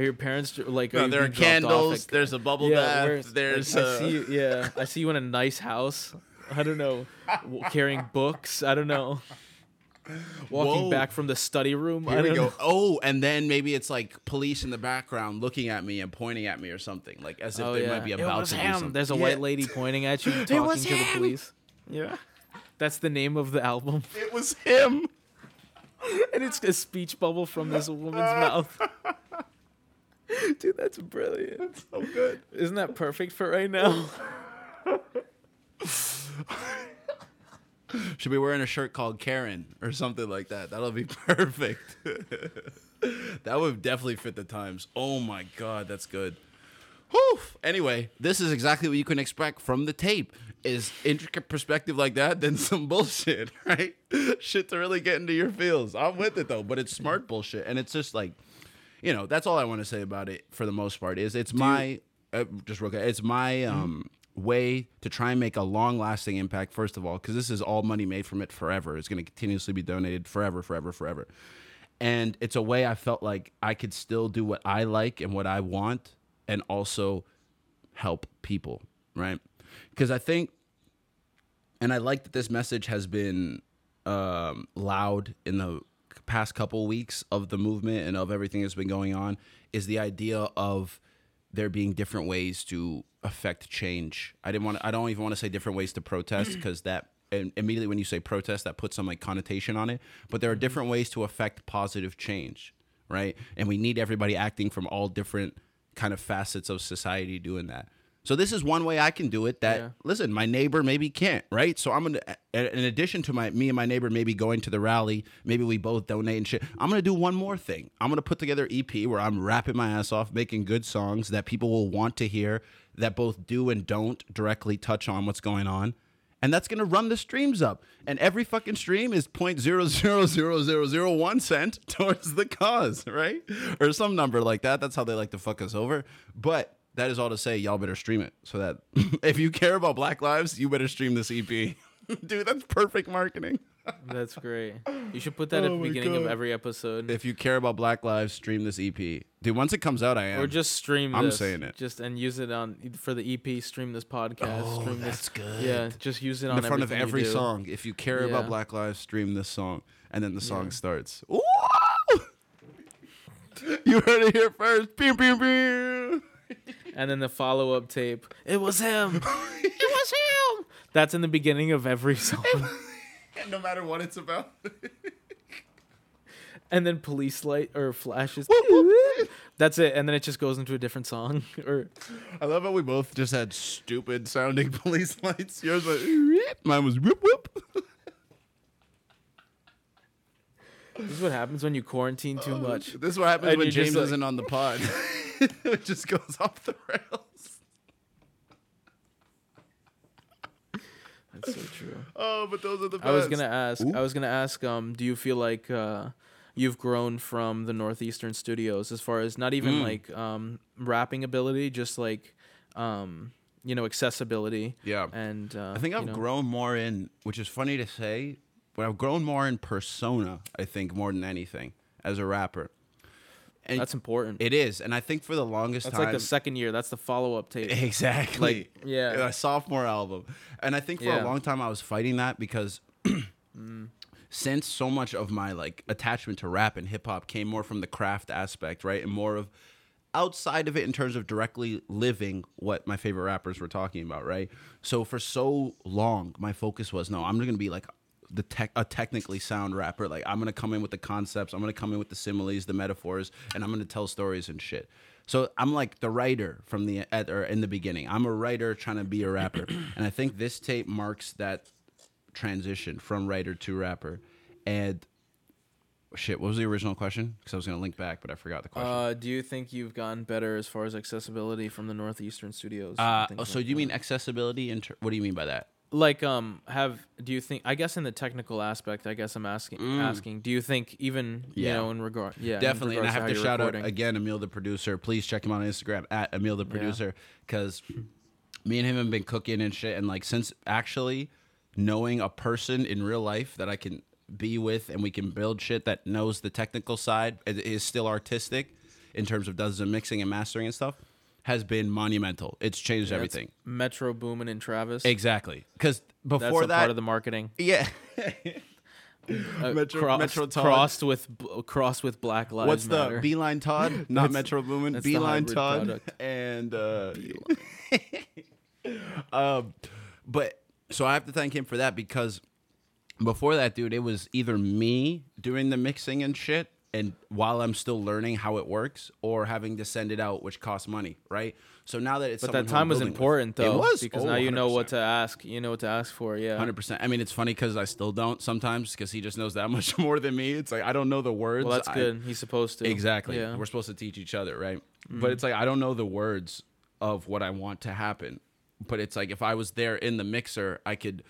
your parents, like, no, there are candles. There's a bubble bath. There's a... I see you in a nice house. I don't know. Carrying books. I don't know. Walking back from the study room. Here we go. Oh, and then maybe it's like police in the background looking at me and pointing at me or something, like as if they might be about to do something. There's a white lady pointing at you, talking to the police. Yeah, that's the name of the album. It was him, and it's a speech bubble from this woman's mouth. Dude, that's brilliant. That's so good. Isn't that perfect for right now? Should be wearing a shirt called Karen or something like that. That'll be perfect. That would definitely fit the times. Oh, my God. That's good. Whew. Anyway, this is exactly what you can expect from the tape, is intricate perspective like that, then some bullshit, right? Shit to really get into your feels. I'm with it, though, but it's smart bullshit. And it's just like, you know, that's all I want to say about it for the most part is it's way to try and make a long-lasting impact, first of all, because this is all money made from it forever. It's going to continuously be donated forever. And it's a way I felt like I could still do what I like and what I want and also help people, right? Because I think, and I like that this message has been loud in the past couple weeks of the movement and of everything that's been going on, is the idea of there being different ways to affect change. I don't even want to say different ways to protest, because that, and immediately when you say protest, that puts some like connotation on it. But there are different ways to affect positive change, right? And we need everybody acting from all different kind of facets of society doing that. So this is one way I can do it that, listen, my neighbor maybe can't, right? So I'm going to, in addition to me and my neighbor maybe going to the rally, maybe we both donate and shit, I'm going to do one more thing. I'm going to put together an EP where I'm rapping my ass off, making good songs that people will want to hear, that both do and don't directly touch on what's going on. And that's going to run the streams up. And every fucking stream is 0.00001 cent towards the cause, right? Or some number like that. That's how they like to fuck us over. But that is all to say, y'all better stream it. So that if you care about Black Lives, you better stream this EP. Dude, that's perfect marketing. That's great. You should put that at the beginning of every episode. If you care about Black Lives, stream this EP. Dude, once it comes out, Or just stream this. I'm saying it. Just and use it for the EP, stream this podcast. Oh, stream that's good. Yeah, just use it on everything in front of every song. If you care about Black Lives, stream this song. And then the song starts. Ooh! You heard it here first. Pew, pew, pew. And then the follow-up tape. It was him. That's in the beginning of every song. And no matter what it's about. And then police light or flashes. That's it. And then it just goes into a different song. Or I love how we both just had stupid sounding police lights. Yours was like, mine was whoop whoop. This is what happens when you quarantine too much. This is what happens when James isn't on the pod. It just goes off the rails. That's so true. Oh, but those are the best. I was gonna ask. Do you feel like you've grown from the Northeastern studios as far as not even like rapping ability, just like accessibility? Yeah. And I think I've grown more in, which is funny to say, but I've grown more in persona. I think more than anything as a rapper. And that's important. It is. And I think for the longest time. That's like the second year. That's the follow-up tape. Exactly. Like, yeah. A sophomore album. And I think for a long time I was fighting that because since so much of my like attachment to rap and hip-hop came more from the craft aspect, right? And more of outside of it in terms of directly living what my favorite rappers were talking about, right? So for so long, my focus was, no, I'm going to be like a technically sound rapper. Like, I'm going to come in with the concepts. I'm going to come in with the similes, the metaphors, and I'm going to tell stories and shit. So I'm like the writer in the beginning. I'm a writer trying to be a rapper. And I think this tape marks that transition from writer to rapper. And shit, what was the original question? Because I was going to link back, but I forgot the question. Do you think you've gotten better as far as accessibility from the Northeastern studios? You mean accessibility? What do you mean by that? Like, do you think, I guess in the technical aspect, I guess I'm asking, do you think even, in regard, definitely. And I have to shout out again, Emil the producer, please check him out on Instagram at Emil the producer. Cause me and him have been cooking and shit. And like, since actually knowing a person in real life that I can be with and we can build shit that knows the technical side is still artistic in terms of does the mixing and mastering and stuff. Has been monumental. It's changed everything. Metro Boomin and Travis. Exactly. Because before that's part of the marketing. Yeah. Metro Todd. Crossed with Black Lives Matter. What's the Beeline Todd? Not Metro Boomin. Beeline Todd. Product. And but so I have to thank him for that because before that, dude, it was either me doing the mixing and shit. And while I'm still learning how it works or having to send it out, which costs money, right? So now that it's that time was important, though. It was. Because now 100%. You know what to ask. You know what to ask for, 100%. I mean, it's funny because I still don't sometimes because he just knows that much more than me. It's like, I don't know the words. Well, that's good. He's supposed to. Exactly. Yeah. We're supposed to teach each other, right? Mm-hmm. But it's like, I don't know the words of what I want to happen. But it's like, if I was there in the mixer, I could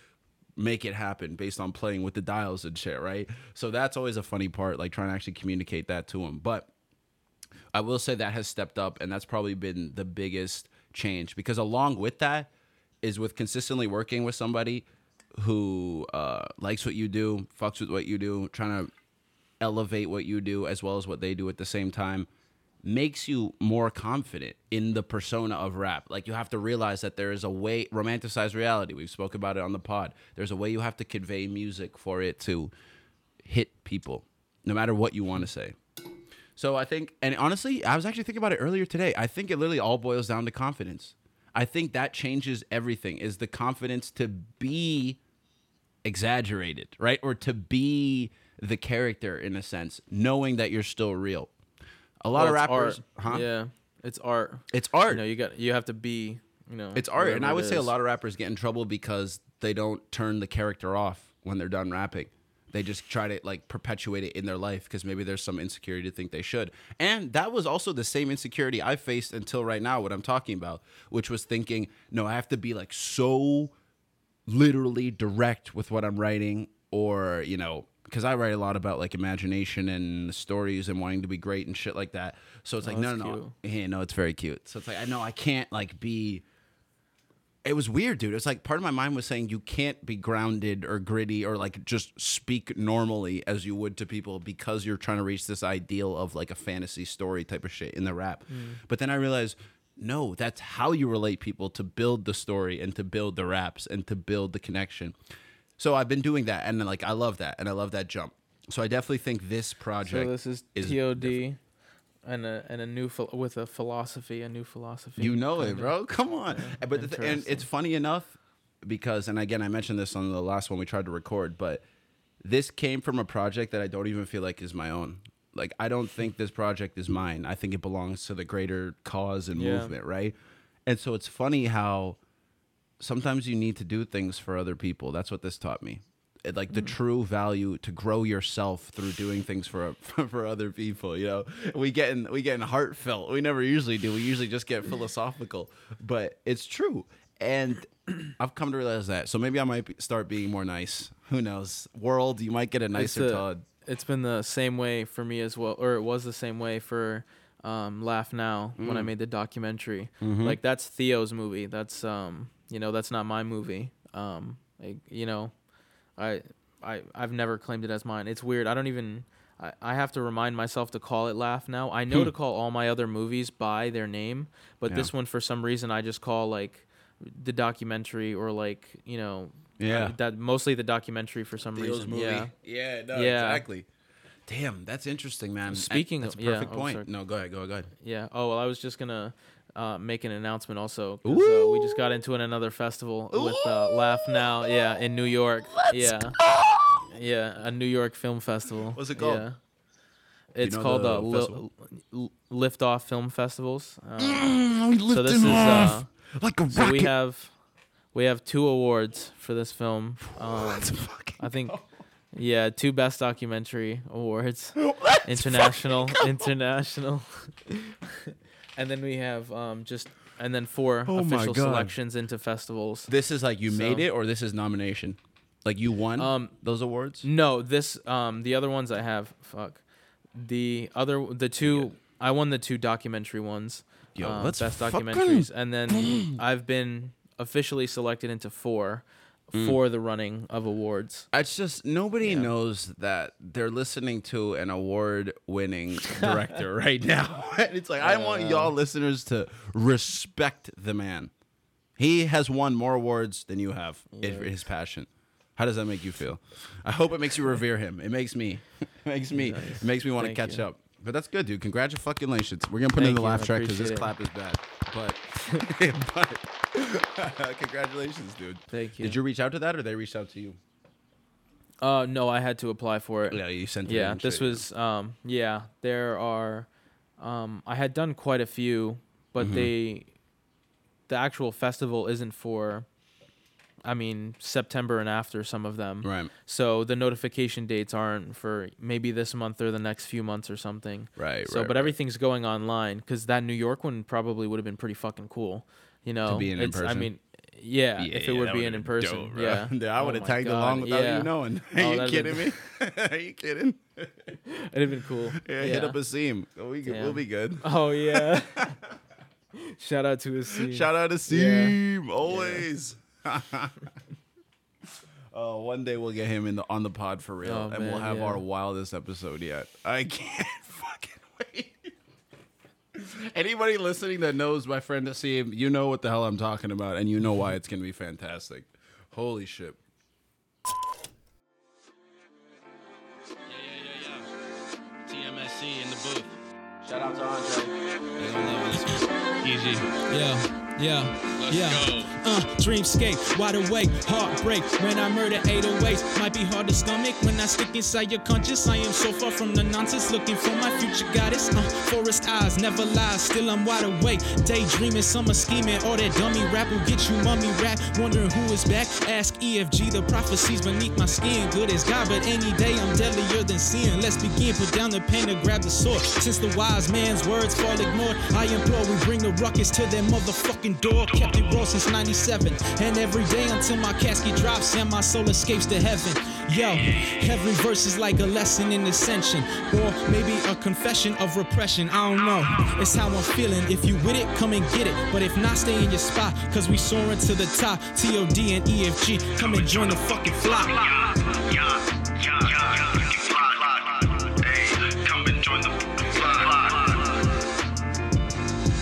make it happen based on playing with the dials and shit, right? So that's always a funny part, like trying to actually communicate that to him. But I will say that has stepped up, and that's probably been the biggest change, because along with that is with consistently working with somebody who likes what you do, fucks with what you do, trying to elevate what you do as well as what they do at the same time, makes you more confident in the persona of rap. Like, you have to realize that there is a way, romanticized reality. We've spoken about it on the pod. There's a way you have to convey music for it to hit people, no matter what you want to say. So I think, and honestly, I was actually thinking about it earlier today. I think it literally all boils down to confidence. I think that changes everything, is the confidence to be exaggerated, right? Or to be the character, in a sense, knowing that you're still real. A lot of rappers, huh? Yeah, it's art. It's art. You know, you have to be, you know. It's art, and I would say a lot of rappers get in trouble because they don't turn the character off when they're done rapping. They just try to, like, perpetuate it in their life because maybe there's some insecurity to think they should. And that was also the same insecurity I faced until right now, what I'm talking about, which was thinking, no, I have to be, like, so literally direct with what I'm writing, or, you know, because I write a lot about, like, imagination and stories and wanting to be great and shit like that. So it's like, no. Yeah, no, it's very cute. So it's like, I know I can't, like, be... It was weird, dude. It's like part of my mind was saying you can't be grounded or gritty or like just speak normally as you would to people because you're trying to reach this ideal of like a fantasy story type of shit in the rap. Mm. But then I realized, no, that's how you relate people, to build the story and to build the raps and to build the connection. So I've been doing that, and like I love that, and I love that jump. So I definitely think this project. So this is TOD. Different. And a new philosophy. You know it, bro. Come on. Yeah, but and it's funny enough because, and again, I mentioned this on the last one we tried to record, but this came from a project that I don't even feel like is my own. Like, I don't think this project is mine. I think it belongs to the greater cause and movement, right? And so it's funny how sometimes you need to do things for other people. That's what this taught me. Like the true value to grow yourself through doing things for other people, you know. We get in heartfelt. We never usually do. We usually just get philosophical, but it's true. And I've come to realize that. So maybe I might start being more nice. Who knows? World, you might get a nicer Todd. It's been the same way for me as well, or it was the same way for Laugh Now when I made the documentary. Mm-hmm. Like, that's Theo's movie. That's you know, that's not my movie. You know. I've never claimed it as mine. It's weird. I have to remind myself to call it Laugh Now. I know to call all my other movies by their name, but this one, for some reason, I just call like the documentary, or like, you know, that mostly the documentary for some Theo's reason. Movie. Exactly. Damn, that's interesting, man. Speaking of, that's a perfect point. Sorry. No, go ahead. Yeah. Oh, well, I was just gonna make an announcement also. We just got into another festival with Laugh Now, in New York. A New York film festival. What's it called? Yeah. It's called the Lift Off Film Festivals. We lifted off like a rocket. We have 2 awards for this film. That's fucking I think. Yeah, 2 best documentary awards. That's international. And then we have and then 4 official selections into festivals. This is like made it, or this is nomination? Like, you won those awards? No, this the other ones I have. Fuck. I won the 2 documentary ones. Yo, best documentaries. And then I've been officially selected into 4 for the running of awards. It's just nobody knows that they're listening to an award-winning director right now. And it's like, I want y'all listeners to respect the man. He has won more awards than you have. His passion. How does that make you feel? I hope it makes you revere him. It makes me. Nice. It makes me want to catch up. But that's good, dude. Congratulations. We're going to put in the laugh track because this clap is bad. But congratulations, dude. Thank you. Did you reach out to that, or they reached out to you? No, I had to apply for it. Yeah, you sent it. Yeah, this was there are I had done quite a few, but the actual festival isn't for September and after, some of them. Right. So the notification dates aren't for maybe this month or the next few months or something. Right. So, but everything's going online, because that New York one probably would have been pretty fucking cool. You know, to be in person. If it would be in person. Dope, yeah. I would have tagged along without you knowing. Are you kidding me? It'd have been cool. Yeah, hit up Asim. Oh, we'll be good. Oh, yeah. Shout out to Asim. Shout out to Asim. Yeah. Always. Yeah. Oh, one day we'll get him on the pod for real. Oh, and we'll have our wildest episode yet. I can't fucking wait. Anybody listening that knows my friend Asim, you know what the hell I'm talking about. And you know why it's going to be fantastic. Holy shit. Shout out to Andre. Easy. Let's go. Dreamscape, wide awake, heartbreak. When I murder 808s, might be hard to stomach. When I stick inside your conscience, I am so far from the nonsense. Looking for my future goddess. Forest eyes, never lies. Still I'm wide awake, daydreaming, summer scheming. All that dummy rap will get you mummy rap. Wondering who is back. Ask EFG, the prophecies beneath my skin. Good as God, but any day I'm deadlier than sin. Let's begin, put down the pen and grab the sword. Since the wise man's words fall ignored, I implore we bring the ruckus to their motherfucking door. Kept it raw since 97, and every day until my casket drops and my soul escapes to heaven. Yo, every verse is like a lesson in ascension, or maybe a confession of repression. I don't know, it's how I'm feeling. If you with it, come and get it, but if not, stay in your spot, cause we soaring to the top. TOD and EFG, come and join the fucking flock.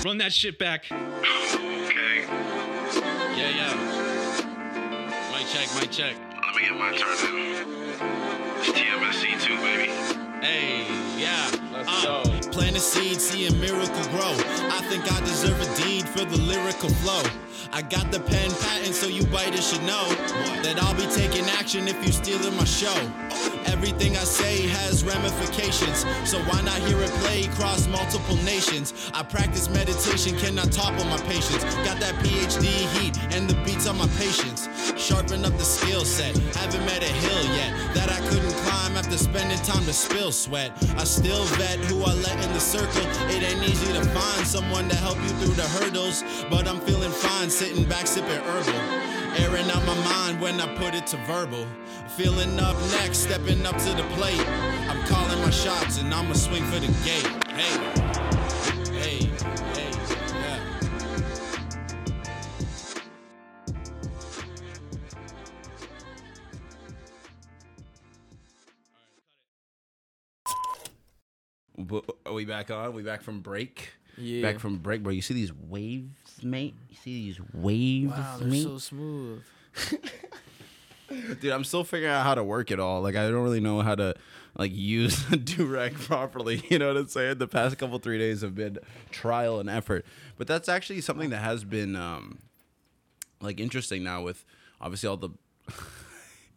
Run that shit back. Mic check. Let me get my turn in. It's TMSC too, baby. Hey, yeah. Let's go. Plant a seed, see a miracle grow. I think I deserve a deed for the lyrical flow. I got the pen patent, so you biters should know that I'll be taking action if you stealing my show. Everything I say has ramifications, so why not hear it play across multiple nations? I practice meditation, cannot top on my patience. Got that PhD heat and the beats on my patience. Sharpen up the skill set, haven't met a hill yet that I couldn't climb after spending time to spill sweat. I still vet who I let in the circle. It ain't easy to find someone to help you through the hurdles, but I'm feeling fine sitting back sipping herbal. Airing out my mind when I put it to verbal. Feeling up next, stepping up to the plate. I'm calling my shots and I'ma swing for the gate. Hey, yeah. Are we back on? We back from break? Yeah. Back from break, bro. You see these waves, mate? Wow, they're so smooth. Dude, I'm still figuring out how to work it all. Like, I don't really know how to, like, use the do-rag properly. You know what I'm saying? The past couple, 3 days have been trial and effort. But that's actually something that has been, like, interesting now with, obviously, all the...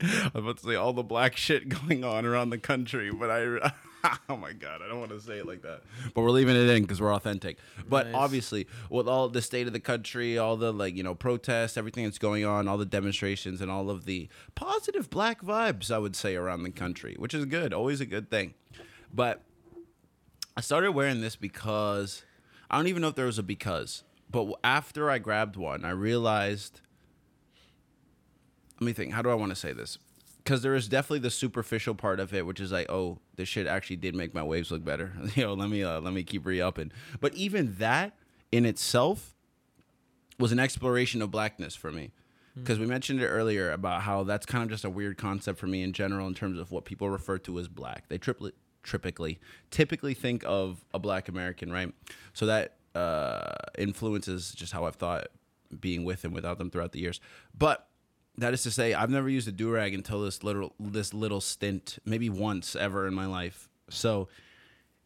I was about to say all the black shit going on around the country, but I... Oh my God, I don't want to say it like that. But we're leaving it in because we're authentic. But Obviously, with all the state of the country, all the protests, everything that's going on, all the demonstrations and all of the positive black vibes, I would say, around the country, which is good, always a good thing. But I started wearing this because, I don't even know if there was a because, but after I grabbed one, I realized, let me think, how do I want to say this? Because there is definitely the superficial part of it, which is like, oh, this shit actually did make my waves look better. Let me keep re-upping. But even that in itself was an exploration of blackness for me. Because we mentioned it earlier about how that's kind of just a weird concept for me in general in terms of what people refer to as black. They typically think of a black American, right? So that influences just how I've thought being with and without them throughout the years. But... that is to say, I've never used a do-rag until this little stint, maybe once ever in my life. So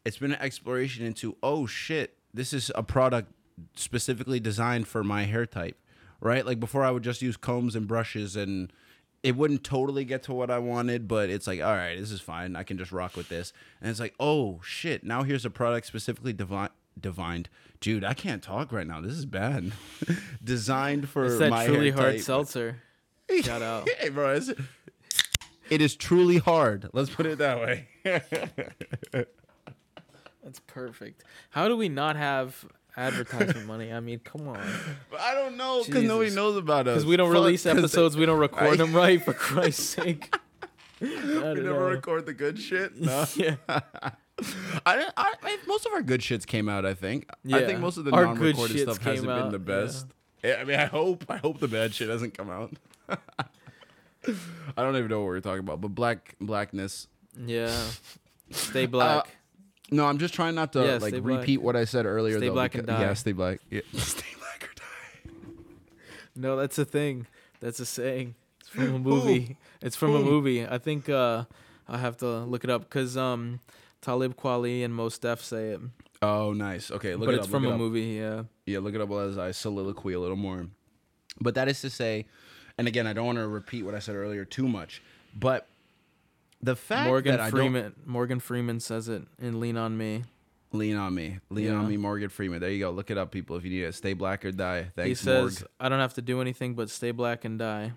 it's been an exploration into, oh shit, this is a product specifically designed for my hair type, right? Like before I would just use combs and brushes and it wouldn't totally get to what I wanted, but it's like, all right, this is fine. I can just rock with this. And it's like, oh shit, now here's a product specifically divined. Dude, I can't talk right now. This is bad. Designed for my hair type. It's that truly hard seltzer. Shout out. Hey, bro. It is truly hard. Let's put it that way. That's perfect. How do we not have advertisement money? I mean, come on. I don't know, because nobody knows about us. Because we don't release episodes. We don't record them right, for Christ's sake. We never record the good shit. No. Yeah. I most of our good shits came out, I think. Yeah. I think most of the non-recorded stuff hasn't been the best. Yeah. I mean, I hope the bad shit hasn't come out. I don't even know what we're talking about, but blackness. Yeah. Stay black. No, I'm just trying not to repeat what I said earlier. Stay black and die. Yeah, stay black. Yeah. Stay black or die. No, that's a thing. That's a saying. It's from a movie. Ooh. It's from a movie. I think I have to look it up because Talib Kweli and Mos Def say it. Oh, nice. Okay, look it up. But it's from a movie, yeah. Yeah, look it up as I soliloquy a little more. But that is to say, and again, I don't want to repeat what I said earlier too much, but the fact that Morgan Freeman says it in Lean on Me. Lean on me, Morgan Freeman. There you go. Look it up, people, if you need it. Stay black or die. Thanks, he says, Morg. I don't have to do anything but stay black and die.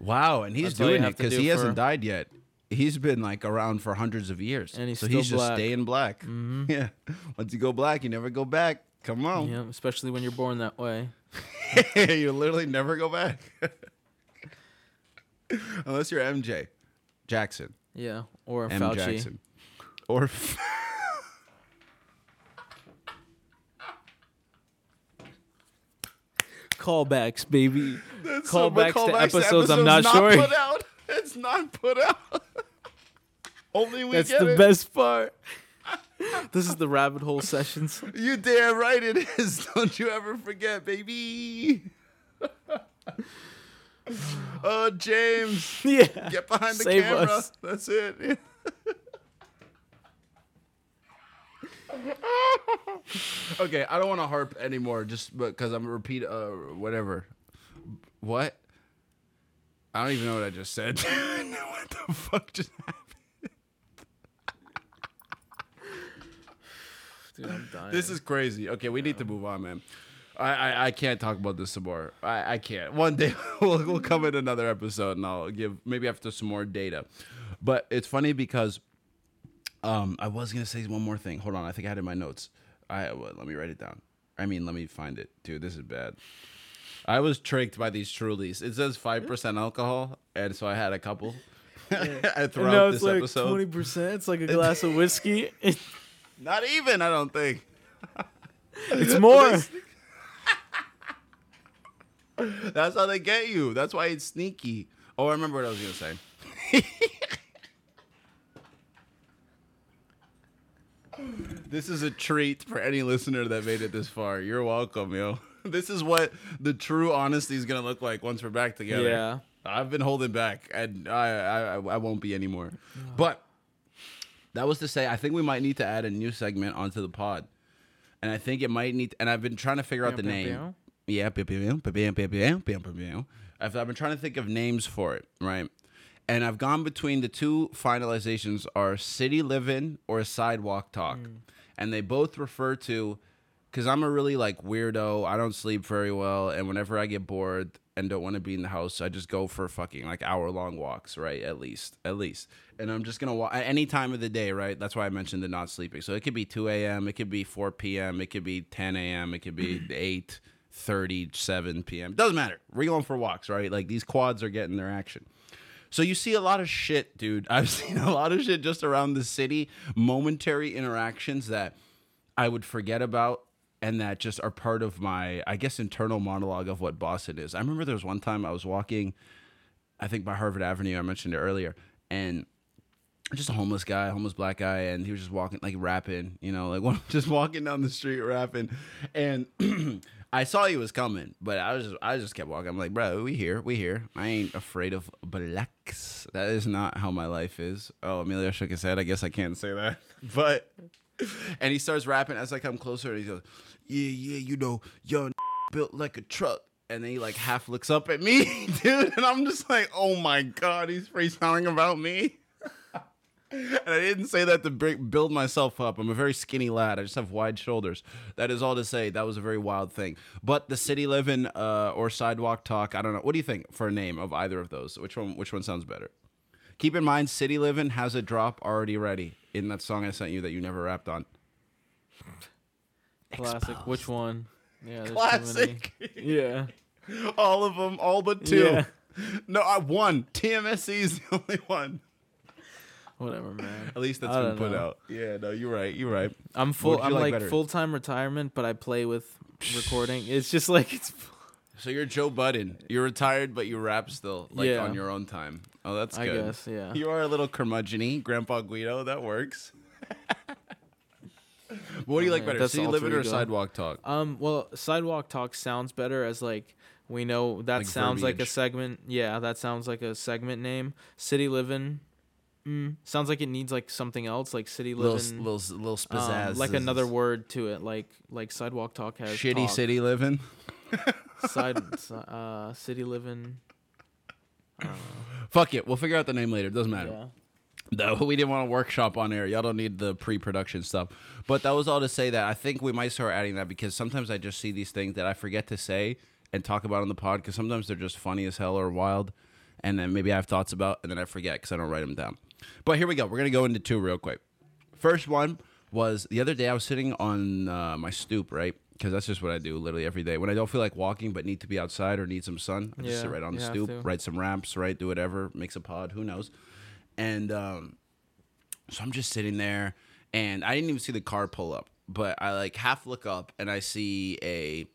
Wow, and he's doing it because he hasn't died yet. He's been like around for hundreds of years. And he's just staying black. Mm-hmm. Yeah. Once you go black, you never go back. Come on. Yeah, especially when you're born that way. You literally never go back. Unless you're MJ Jackson. Yeah, or M. Fauci. Jackson. Or callbacks, baby. Callbacks to episodes I'm not sure. It's not put out. Only we get it. That's the best part. This is the rabbit hole sessions. You damn right it is. Don't you ever forget, baby. Oh, James. Yeah. Get behind the camera. Us. That's it. Okay, I don't want to harp anymore just because I'm repeat whatever. What? I don't even know what I just said. What the fuck just happened? Dude, I'm dying. This is crazy. Okay, we need to move on, man. I can't talk about this some more. I can't. One day we'll come in another episode and I'll give maybe after some more data. But it's funny because I was gonna say one more thing. Hold on, I think I had it in my notes. Let me write it down. Let me find it, dude. This is bad. I was tricked by these Trulies. It says 5% alcohol, and so I had a couple. Yeah. Throughout this episode, 20%. It's like a glass of whiskey. Not even. I don't think. It's more. That's how they get you. That's why it's sneaky. Oh, I remember what I was gonna say. This is a treat for any listener that made it this far. You're welcome, yo. This is what the true honesty is gonna look like once we're back together. Yeah, I've been holding back, and I won't be anymore. Oh. But that was to say, I think we might need to add a new segment onto the pod, and I think it might need. And I've been trying to figure out the name. Yeah, I've been trying to think of names for it, right? And I've gone between the two finalizations are city living or sidewalk talk. Mm. And they both refer to, because I'm a really like weirdo, I don't sleep very well. And whenever I get bored and don't want to be in the house, I just go for fucking like hour-long walks, right? At least. And I'm just going to walk at any time of the day, right? That's why I mentioned the not sleeping. So it could be 2 a.m., it could be 4 p.m., it could be 10 a.m., it could be 8:37 p.m. Doesn't matter. We're going for walks, right? Like these quads are getting their action. So you see a lot of shit, dude. I've seen a lot of shit just around the city, momentary interactions that I would forget about and that just are part of my, I guess, internal monologue of what boss it is. I remember there was one time I was walking, I think by Harvard Avenue, I mentioned it earlier, and just a homeless black guy, and he was just walking, like rapping, you know, like just walking down the street rapping. And I saw he was coming, but I just kept walking. I'm like, bro, we here. I ain't afraid of blacks. That is not how my life is. Oh, Emilio shook his head. I guess I can't say that. But, and he starts rapping as I come closer, and he goes, yeah, you know, your built like a truck. And then he like half looks up at me, dude. And I'm just like, oh my God, he's freestyling about me. And I didn't say that to build myself up. I'm a very skinny lad. I just have wide shoulders. That is all to say. That was a very wild thing. But the city living or sidewalk talk, I don't know. What do you think for a name of either of those? Which one sounds better? Keep in mind, city living has a drop already ready in that song I sent you that you never rapped on. Classic. Exposed. Which one? Yeah. Classic. Yeah. All of them. All but two. Yeah. No, one. TMSC is the only one. Whatever, man. At least that's been put out. Yeah, no, you're right. You're right. I'm like full-time retirement, but I play with recording. It's just like it's. So you're Joe Budden. You're retired, but you rap still, like on your own time. Oh, that's good. I guess, yeah. You are a little curmudgeon-y, Grandpa Guido. That works. What do you like better, city living or sidewalk talk? Well, sidewalk talk sounds better as like we know that like sounds verbiage. Like a segment. Yeah, that sounds like a segment name. City living sounds like it needs like something else, like city living, little pizzazz, like another word to it, like sidewalk talk has shitty talk. City living, city living. Fuck it, we'll figure out the name later. It doesn't matter. Yeah. No, we didn't want to workshop on air. Y'all don't need the pre-production stuff. But that was all to say that I think we might start adding that because sometimes I just see these things that I forget to say and talk about on the pod because sometimes they're just funny as hell or wild. And then maybe I have thoughts about and then I forget because I don't write them down. But here we go. We're going to go into two real quick. First one was the other day I was sitting on my stoop, right? Because that's just what I do literally every day. When I don't feel like walking but need to be outside or need some sun, I just sit right on the stoop, write some raps, right? Do whatever, makes a pod, who knows? And so I'm just sitting there, and I didn't even see the car pull up, but I like half look up, and I see a,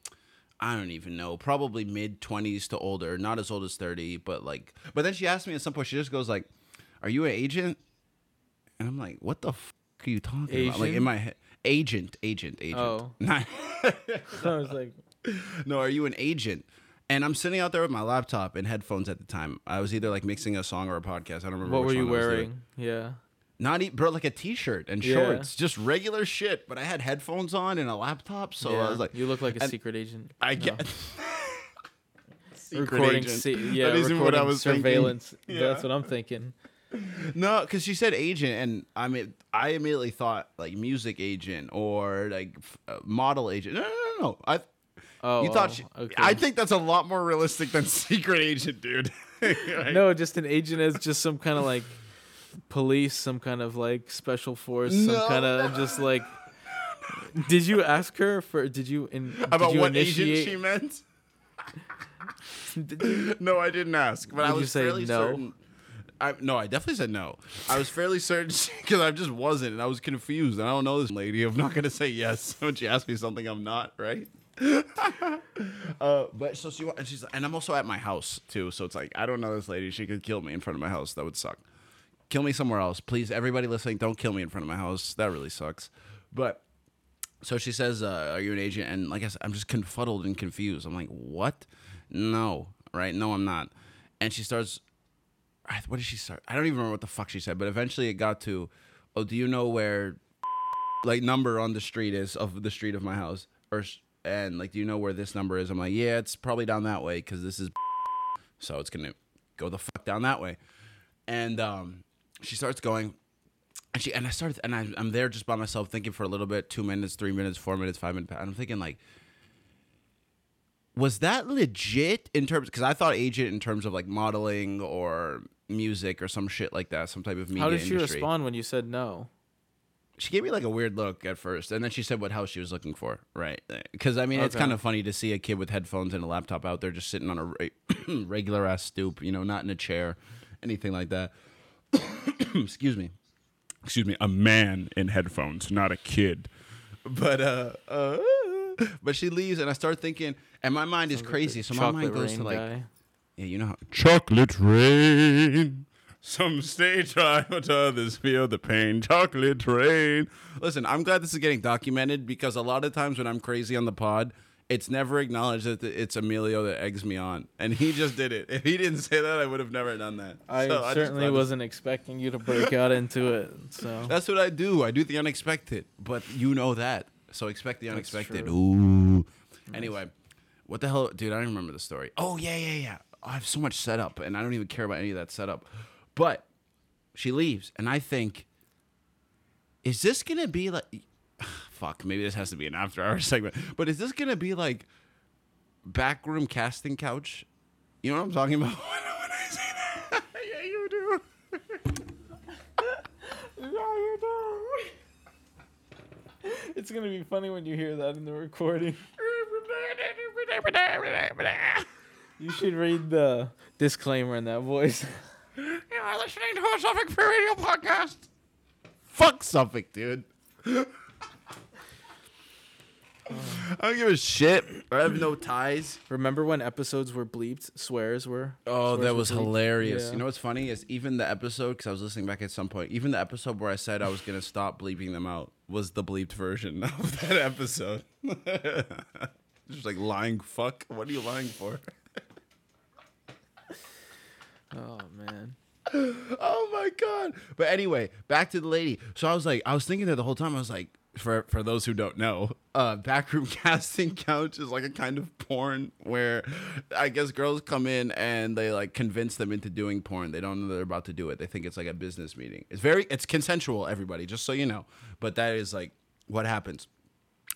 I don't even know, probably mid-20s to older, not as old as 30, but like, but then she asked me at some point, she just goes like, are you an agent? And I'm like, what the fuck are you talking about? Like in my head, agent. Oh. Not so I was like. No, are you an agent? And I'm sitting out there with my laptop and headphones at the time. I was either like mixing a song or a podcast. I don't remember. What were you wearing? Yeah. Not even, bro, like a t-shirt and shorts, just regular shit. But I had headphones on and a laptop, so I was like, "You look like a secret agent." I get secret recording agent. That isn't what I was surveillance. Thinking. Yeah. That's what I'm thinking. No, because she said agent, and I mean, I immediately thought like music agent or like model agent. No. Okay. I think that's a lot more realistic than secret agent, dude. Right? No, just an agent is just some kind of like police, some kind of like special force, just like. Did you ask her for? Did you what initiate? Agent she meant? No, I didn't ask, but I was fairly certain. I definitely said no. I was fairly certain because I just wasn't, and I was confused, and I don't know this lady. I'm not gonna say yes when she asks me something I'm not, right? But so she and she's and I'm also at my house too, so it's like I don't know this lady. She could kill me in front of my house. That would suck. Kill me somewhere else, please. Everybody listening, don't kill me in front of my house. That really sucks. But so she says, "Are you an agent?" And like I said, I'm just confuddled and confused. I'm like, "What? No, right? No, I'm not." And she starts. What did she start? I don't even remember what the fuck she said. But eventually, it got to, "Oh, do you know where, like, number on the street is of the street of my house?" Or. And like, do you know where this number is? I'm like, yeah, it's probably down that way because this is, so it's gonna go the fuck down that way. And she starts going, and she and I started, and I'm there just by myself thinking for a little bit, 2 minutes, 3 minutes, 4 minutes, 5 minutes. And I'm thinking like, was that legit in terms? Because I thought agent in terms of like modeling or music or some shit like that, some type of media. How did she respond when you said no? She gave me like a weird look at first, and then she said what house she was looking for, right? Because I mean, It's kind of funny to see a kid with headphones and a laptop out there just sitting on a regular ass stoop, you know, not in a chair, anything like that. Excuse me, a man in headphones, not a kid. But she leaves, and I start thinking, and my mind is crazy, so my mind goes to like, yeah, you know, how chocolate rain. Some stay dry, but others feel the pain. Chocolate rain. Listen, I'm glad this is getting documented because a lot of times when I'm crazy on the pod, it's never acknowledged that it's Emilio that eggs me on. And he just did it. If he didn't say that, I would have never done that. I certainly wasn't expecting you to break out into it. So that's what I do. I do the unexpected. But you know that. So expect the unexpected. Ooh. Nice. Anyway, what the hell? Dude, I don't remember the story. Oh, yeah. I have so much setup, and I don't even care about any of that setup. But she leaves, and I think, is this going to be like, fuck, maybe this has to be an after-hour segment, but is this going to be like backroom casting couch? You know what I'm talking about when I say that? Yeah, you do. Yeah, you do. It's going to be funny when you hear that in the recording. You should read the disclaimer in that voice. You are listening to a our Suffolk Free Radio podcast. Fuck Suffolk, dude. I don't give a shit. I have no ties. Remember when episodes were bleeped? Swears were. Oh, swears that was hilarious. Yeah. You know what's funny is even the episode, because I was listening back at some point, even the episode where I said I was going to stop bleeping them out was the bleeped version of that episode. Just like lying fuck. What are you lying for? Oh, man. Oh, my God. But anyway, back to the lady. So I was like, I was thinking that the whole time. I was like, for those who don't know, backroom casting couch is like a kind of porn where I guess girls come in and they like convince them into doing porn. They don't know they're about to do it. They think it's like a business meeting. It's consensual, everybody, just so you know. But that is like what happens.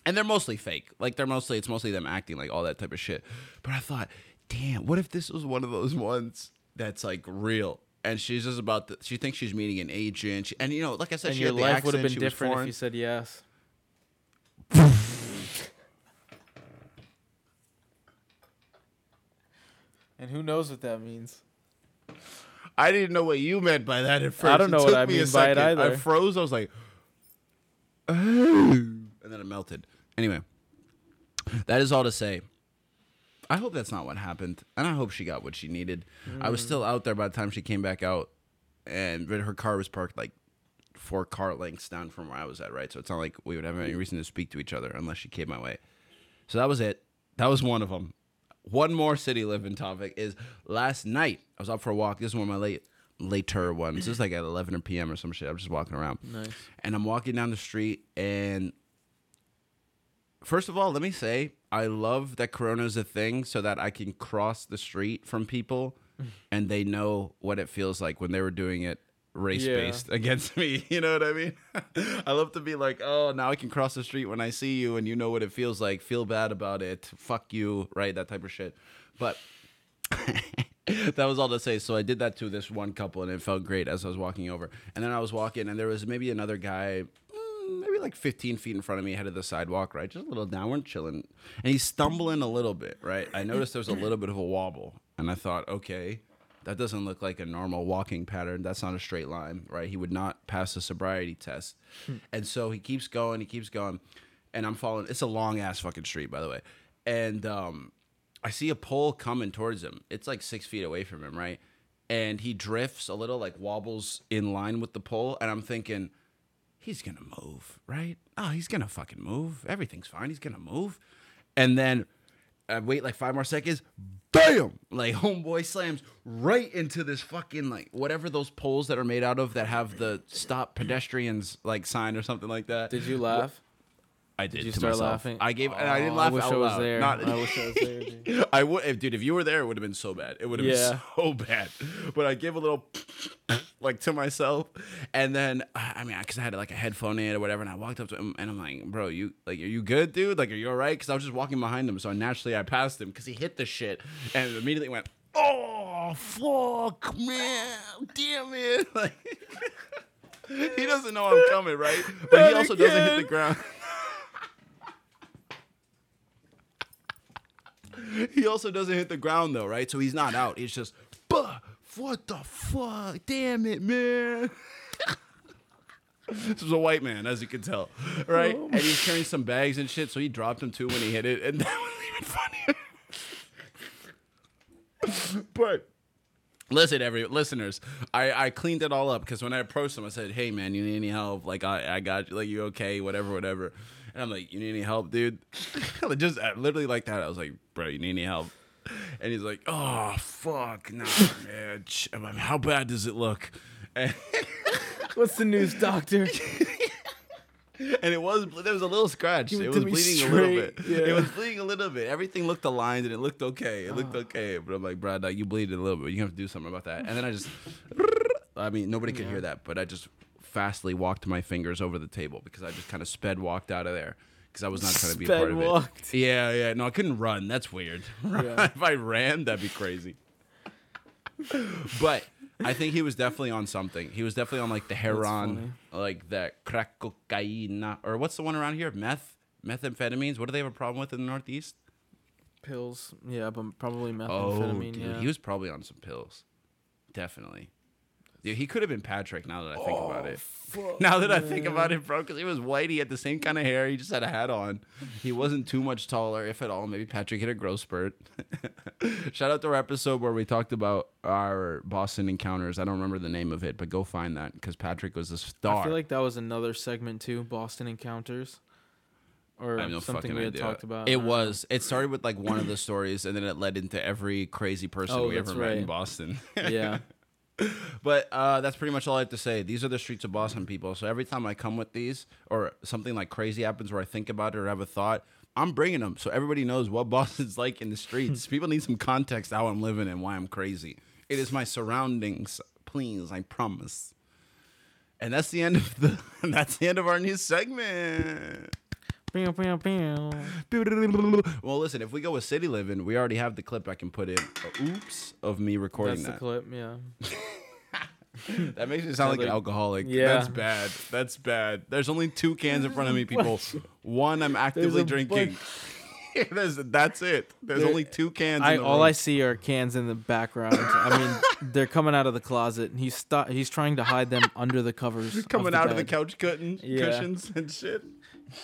And they're mostly fake. Like it's mostly them acting, like all that type of shit. But I thought, damn, what if this was one of those ones that's like real? And she's just about to, she thinks she's meeting an agent. She, and you know, like I said, and she your had the life would have been different if you said yes. And who knows what that means? I didn't know what you meant by that at first. I don't know what I mean by it either. I froze. I was like, oh. And then it melted. Anyway, that is all to say. I hope that's not what happened, and I hope she got what she needed. I was still out there by the time she came back out, and her car was parked like 4 car lengths down from where I was at, right? So it's not like we would have any reason to speak to each other unless she came my way. So that was it. That was one of them. One more city living topic is last night. I was out for a walk. This is one of my later ones. This is like at 11 p.m. or some shit. I'm just walking around. Nice. And I'm walking down the street, and first of all, let me say, I love that Corona is a thing so that I can cross the street from people and they know what it feels like when they were doing it race-based against me. You know what I mean? I love to be like, oh, now I can cross the street when I see you and you know what it feels like. Feel bad about it. Fuck you. Right? That type of shit. But that was all to say. So I did that to this one couple and it felt great as I was walking over. And then I was walking and there was maybe another guy maybe like 15 feet in front of me, headed the sidewalk, right? Just a little downward, chilling. And he's stumbling a little bit, right? I noticed there was a little bit of a wobble. And I thought, okay, that doesn't look like a normal walking pattern. That's not a straight line, right? He would not pass a sobriety test. And so he keeps going. And I'm following. It's a long-ass fucking street, by the way. And I see a pole coming towards him. It's like 6 feet away from him, right? And he drifts a little, like wobbles in line with the pole. And I'm thinking, he's going to move, right? Oh, he's going to fucking move. Everything's fine. He's going to move. And then I wait like 5 more seconds. Bam! Like homeboy slams right into this fucking like whatever those poles that are made out of that have the stop pedestrians like sign or something like that. Did you laugh? I did. Did you start laughing? I didn't laugh out loud. I wish I was there. Dude. I would, dude. If you were there, it would have been so bad. It would have been so bad. But I gave a little, like to myself, and then I mean, because I had like a headphone in or whatever, and I walked up to him and I'm like, "Bro, you like, are you good, dude? Like, are you all right?" Because I was just walking behind him, so naturally I passed him because he hit the shit and immediately went, "Oh fuck, man, damn it!" Like, he doesn't know I'm coming, right? But he also doesn't hit the ground. He also doesn't hit the ground, though, right? So he's not out. He's just, what the fuck? Damn it, man. This was a white man, as you can tell, right? Oh. And he was carrying some bags and shit, so he dropped them, too, when he hit it. And that was even funnier. But listen, listeners, I cleaned it all up because when I approached him, I said, hey, man, you need any help? Like, I got you. Like, you okay? Whatever. And I'm like, you need any help, dude? Just literally like that. I was like, bro, you need any help? And he's like, oh, fuck, nah, man. I'm like, how bad does it look? And what's the news, doctor? And there was a little scratch. It was bleeding a little bit. Yeah. It was bleeding a little bit. Everything looked aligned and it looked okay. It looked okay. But I'm like, bro, like, you bleeded a little bit. You're going to have to do something about that. And then nobody could hear that, but I just fastly walked my fingers over the table because I just kind of walked out of there because I was not trying to be a part of it. Yeah. No, I couldn't run. That's weird. Yeah. If I ran, that'd be crazy. But I think he was definitely on something. He was definitely on like the heroin, like the crack cocaine, or what's the one around here? Meth? Methamphetamines? What do they have a problem with in the Northeast? Pills. Yeah, but probably methamphetamine. Oh, dude. Yeah. He was probably on some pills. Definitely. Dude, he could have been Patrick now that I think about it. Fuck, now that man. I think about it, bro, because he was white. He had the same kind of hair. He just had a hat on. He wasn't too much taller, if at all. Maybe Patrick hit a growth spurt. Shout out to our episode where we talked about our Boston encounters. I don't remember the name of it, but go find that because Patrick was a star. I feel like that was another segment too, Boston encounters. Or I have no something we had idea. Talked about. It was. It started with like one of the stories, and then it led into every crazy person we ever met in Boston. Yeah. But that's pretty much all I have to say. These are the streets of Boston, people. So every time I come with these or something like crazy happens where I think about it or have a thought, I'm bringing them so everybody knows what Boston's like in the streets. People need some context how I'm living and why I'm crazy. It is my surroundings, please. I promise. And that's the end of the. That's the end of our new segment. Well, listen, if we go with city living, we already have the clip I can put in. Oops, of me recording that. That's the clip, yeah. That makes me sound like an alcoholic. Yeah. That's bad. That's bad. There's only two cans in front of me, people. One I'm actively drinking. That's it. There's only two cans in the room. All I see are cans in the background. I mean, they're coming out of the closet. And he's trying to hide them under the covers. They're coming out of the couch cushions and shit.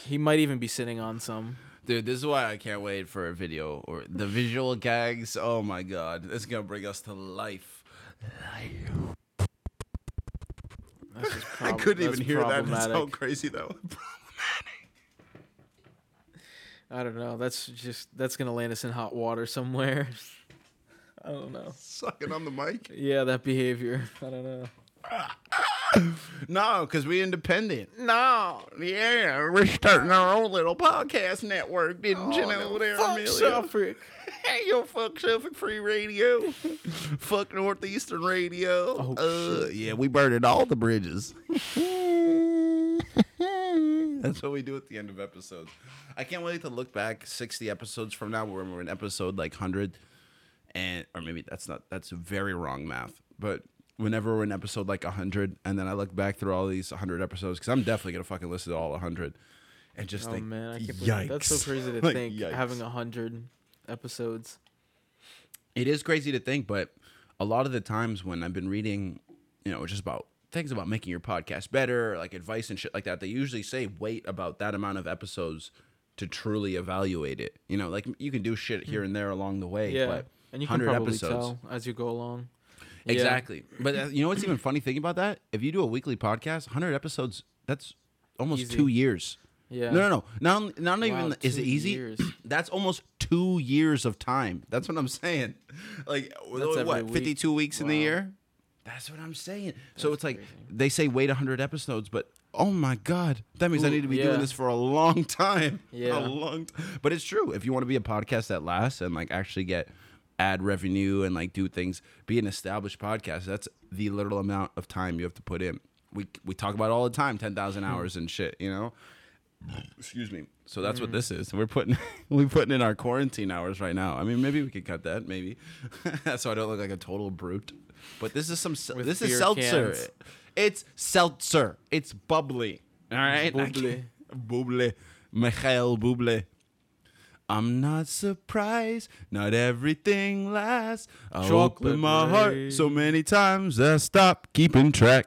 He might even be sitting on some. Dude, this is why I can't wait for a video or the visual gags. Oh, my God. It's going to bring us to life. I couldn't even hear that. That's how crazy that was. Problematic. I don't know. That's going to land us in hot water somewhere. I don't know. Sucking on the mic? Yeah, that behavior. I don't know. No, because we're independent. No. Yeah, we're starting our own little podcast network, didn't you know there, Emilio? Fuck Suffolk. Hey, yo, fuck Suffolk Free Radio. Fuck Northeastern Radio. Oh, shit. Yeah, we burned all the bridges. That's what we do at the end of episodes. I can't wait to look back 60 episodes from now where we're in episode like 100. Or maybe that's very wrong math, but... Whenever we're in episode like 100, and then I look back through all these 100 episodes, because I'm definitely going to fucking listen to all 100 and just think, man, I can't believe that's so crazy to think, yikes. Having 100 episodes. It is crazy to think, but a lot of the times when I've been reading, you know, just about things about making your podcast better, like advice and shit like that, they usually say wait about that amount of episodes to truly evaluate it. You know, like you can do shit here and there along the way, but and you can probably 100 episodes, tell as you go along. Exactly. Yeah. But you know what's even funny thinking about that? If you do a weekly podcast, 100 episodes, that's almost easy. 2 years. Yeah. No. Not even is it easy? Years. That's almost 2 years of time. That's what I'm saying. Like, that's what, 52 weeks in the year? That's what I'm saying. That's so it's crazy. Like they say wait 100 episodes, but oh my God, that means I need to be doing this for a long time. Yeah. A long time. But it's true. If you want to be a podcast that lasts and like actually get ad revenue and like do things, be an established podcast, that's the literal amount of time you have to put in. We talk about it all the time, 10,000 hours and shit, you know? Excuse me. So that's what this is. We're putting in our quarantine hours right now. I mean, maybe we could cut that, maybe. So I don't look like a total brute. But this is this is seltzer. Cans. It's seltzer. It's bubbly. All right? Bublé. Michael Bublé. I'm not surprised, not everything lasts. I open my heart so many times I stop keeping track.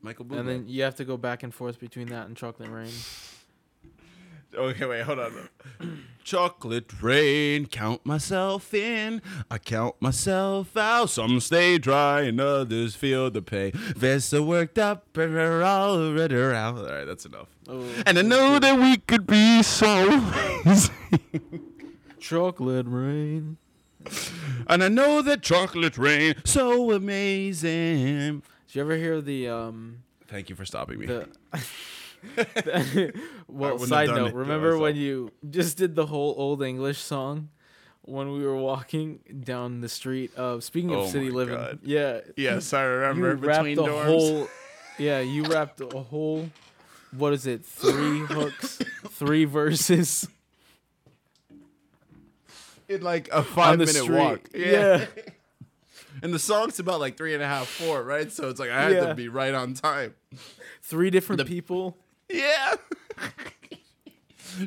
Michael Bublé. And then you have to go back and forth between that and Chocolate Rain. Okay, wait, hold on. Chocolate rain, count myself in. I count myself out. Some stay dry and others feel the pain. They're so worked up and we're all right around. All right, that's enough. Oh, and I know that we could be so lazy. Chocolate rain. And I know that chocolate rain, so amazing. Did you ever hear the... Thank you for stopping me. Well, side note, remember when you just did the whole Old English song when we were walking down the street of speaking of city living? God. Yeah. Yes, I remember. Between dorms. You rapped a whole, what is it, 3 hooks, 3 verses. In like a 5-minute walk. Yeah. And the song's about like 3.5, 4, right? So it's like I had to be right on time. 3 different people. Yeah.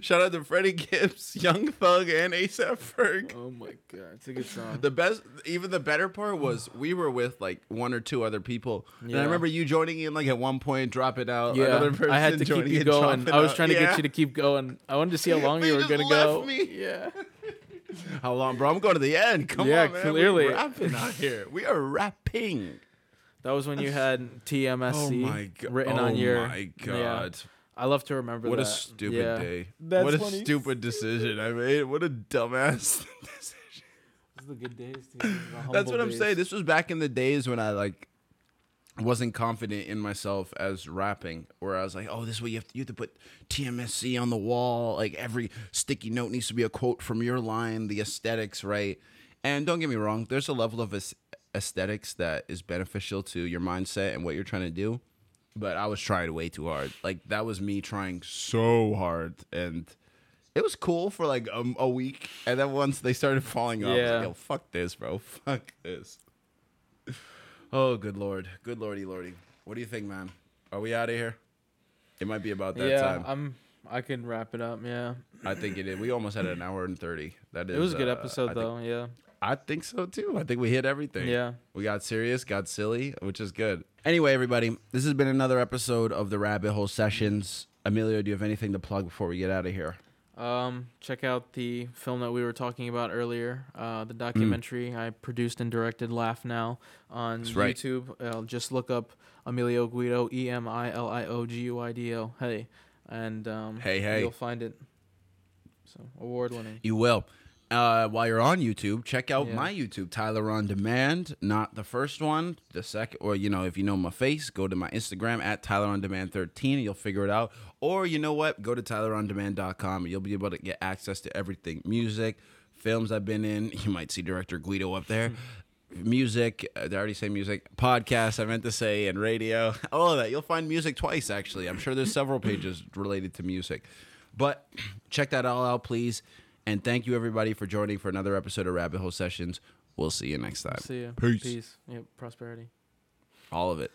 Shout out to Freddie Gibbs, Young Thug, and A$AP Ferg. Oh my God, it's a good song. The best, even the better part was we were with like one or two other people, yeah. And I remember you joining in like at one point, drop it out. Yeah, another person I had to keep you going. I was trying to get you to keep going. I wanted to see how long you were gonna go. Me. Yeah. How long, bro? I'm going to the end. Come on, man. Clearly. We're rapping out here. We are rapping. That was when you had TMSC written on your... Oh, my God. Yeah. I love to remember what that. What a stupid day. That's what a stupid decision I made. What a dumbass decision. Those are the good days, dude. That's what I'm saying. This was back in the days when I, like, wasn't confident in myself as rapping, where I was like, oh, this way you have to put TMSC on the wall. Like, every sticky note needs to be a quote from your line, the aesthetics, right? And don't get me wrong, there's a level of aesthetics that is beneficial to your mindset and what you're trying to do, but I was trying way too hard. Like, that was me trying so hard, and it was cool for like a week, and then once they started falling off, I was like, yo, fuck this, bro. Fuck this. Oh, good Lord. Good Lordy, Lordy. What do you think, man? Are we out of here? It might be about that time. I can wrap it up, yeah. I think it is. We almost had an hour and 30. That is. It was a good episode, though. I think so, too. I think we hit everything. Yeah. We got serious, got silly, which is good. Anyway, everybody, this has been another episode of the Rabbit Hole Sessions. Emilio, do you have anything to plug before we get out of here? Check out the film that we were talking about earlier, the documentary I produced and directed, Laugh Now, on YouTube. Just look up Emilio Guido, EMILIOGUIDO. Hey. And you'll find it. So, award winning. You will. While you're on YouTube, check out my YouTube, Tyler on Demand. Not the first one, the second, or if you know my face, go to my Instagram at Tyler on Demand 13, and you'll figure it out. Or you know what? Go to TylerOnDemand.com, and you'll be able to get access to everything: music, films I've been in. You might see Director Guido up there. Music, I already say music, podcasts, I meant to say, and radio, all of that. You'll find music twice, actually. I'm sure there's several pages related to music. But check that all out, please. And thank you, everybody, for joining for another episode of Rabbit Hole Sessions. We'll see you next time. See you. Peace. Yep, prosperity. All of it.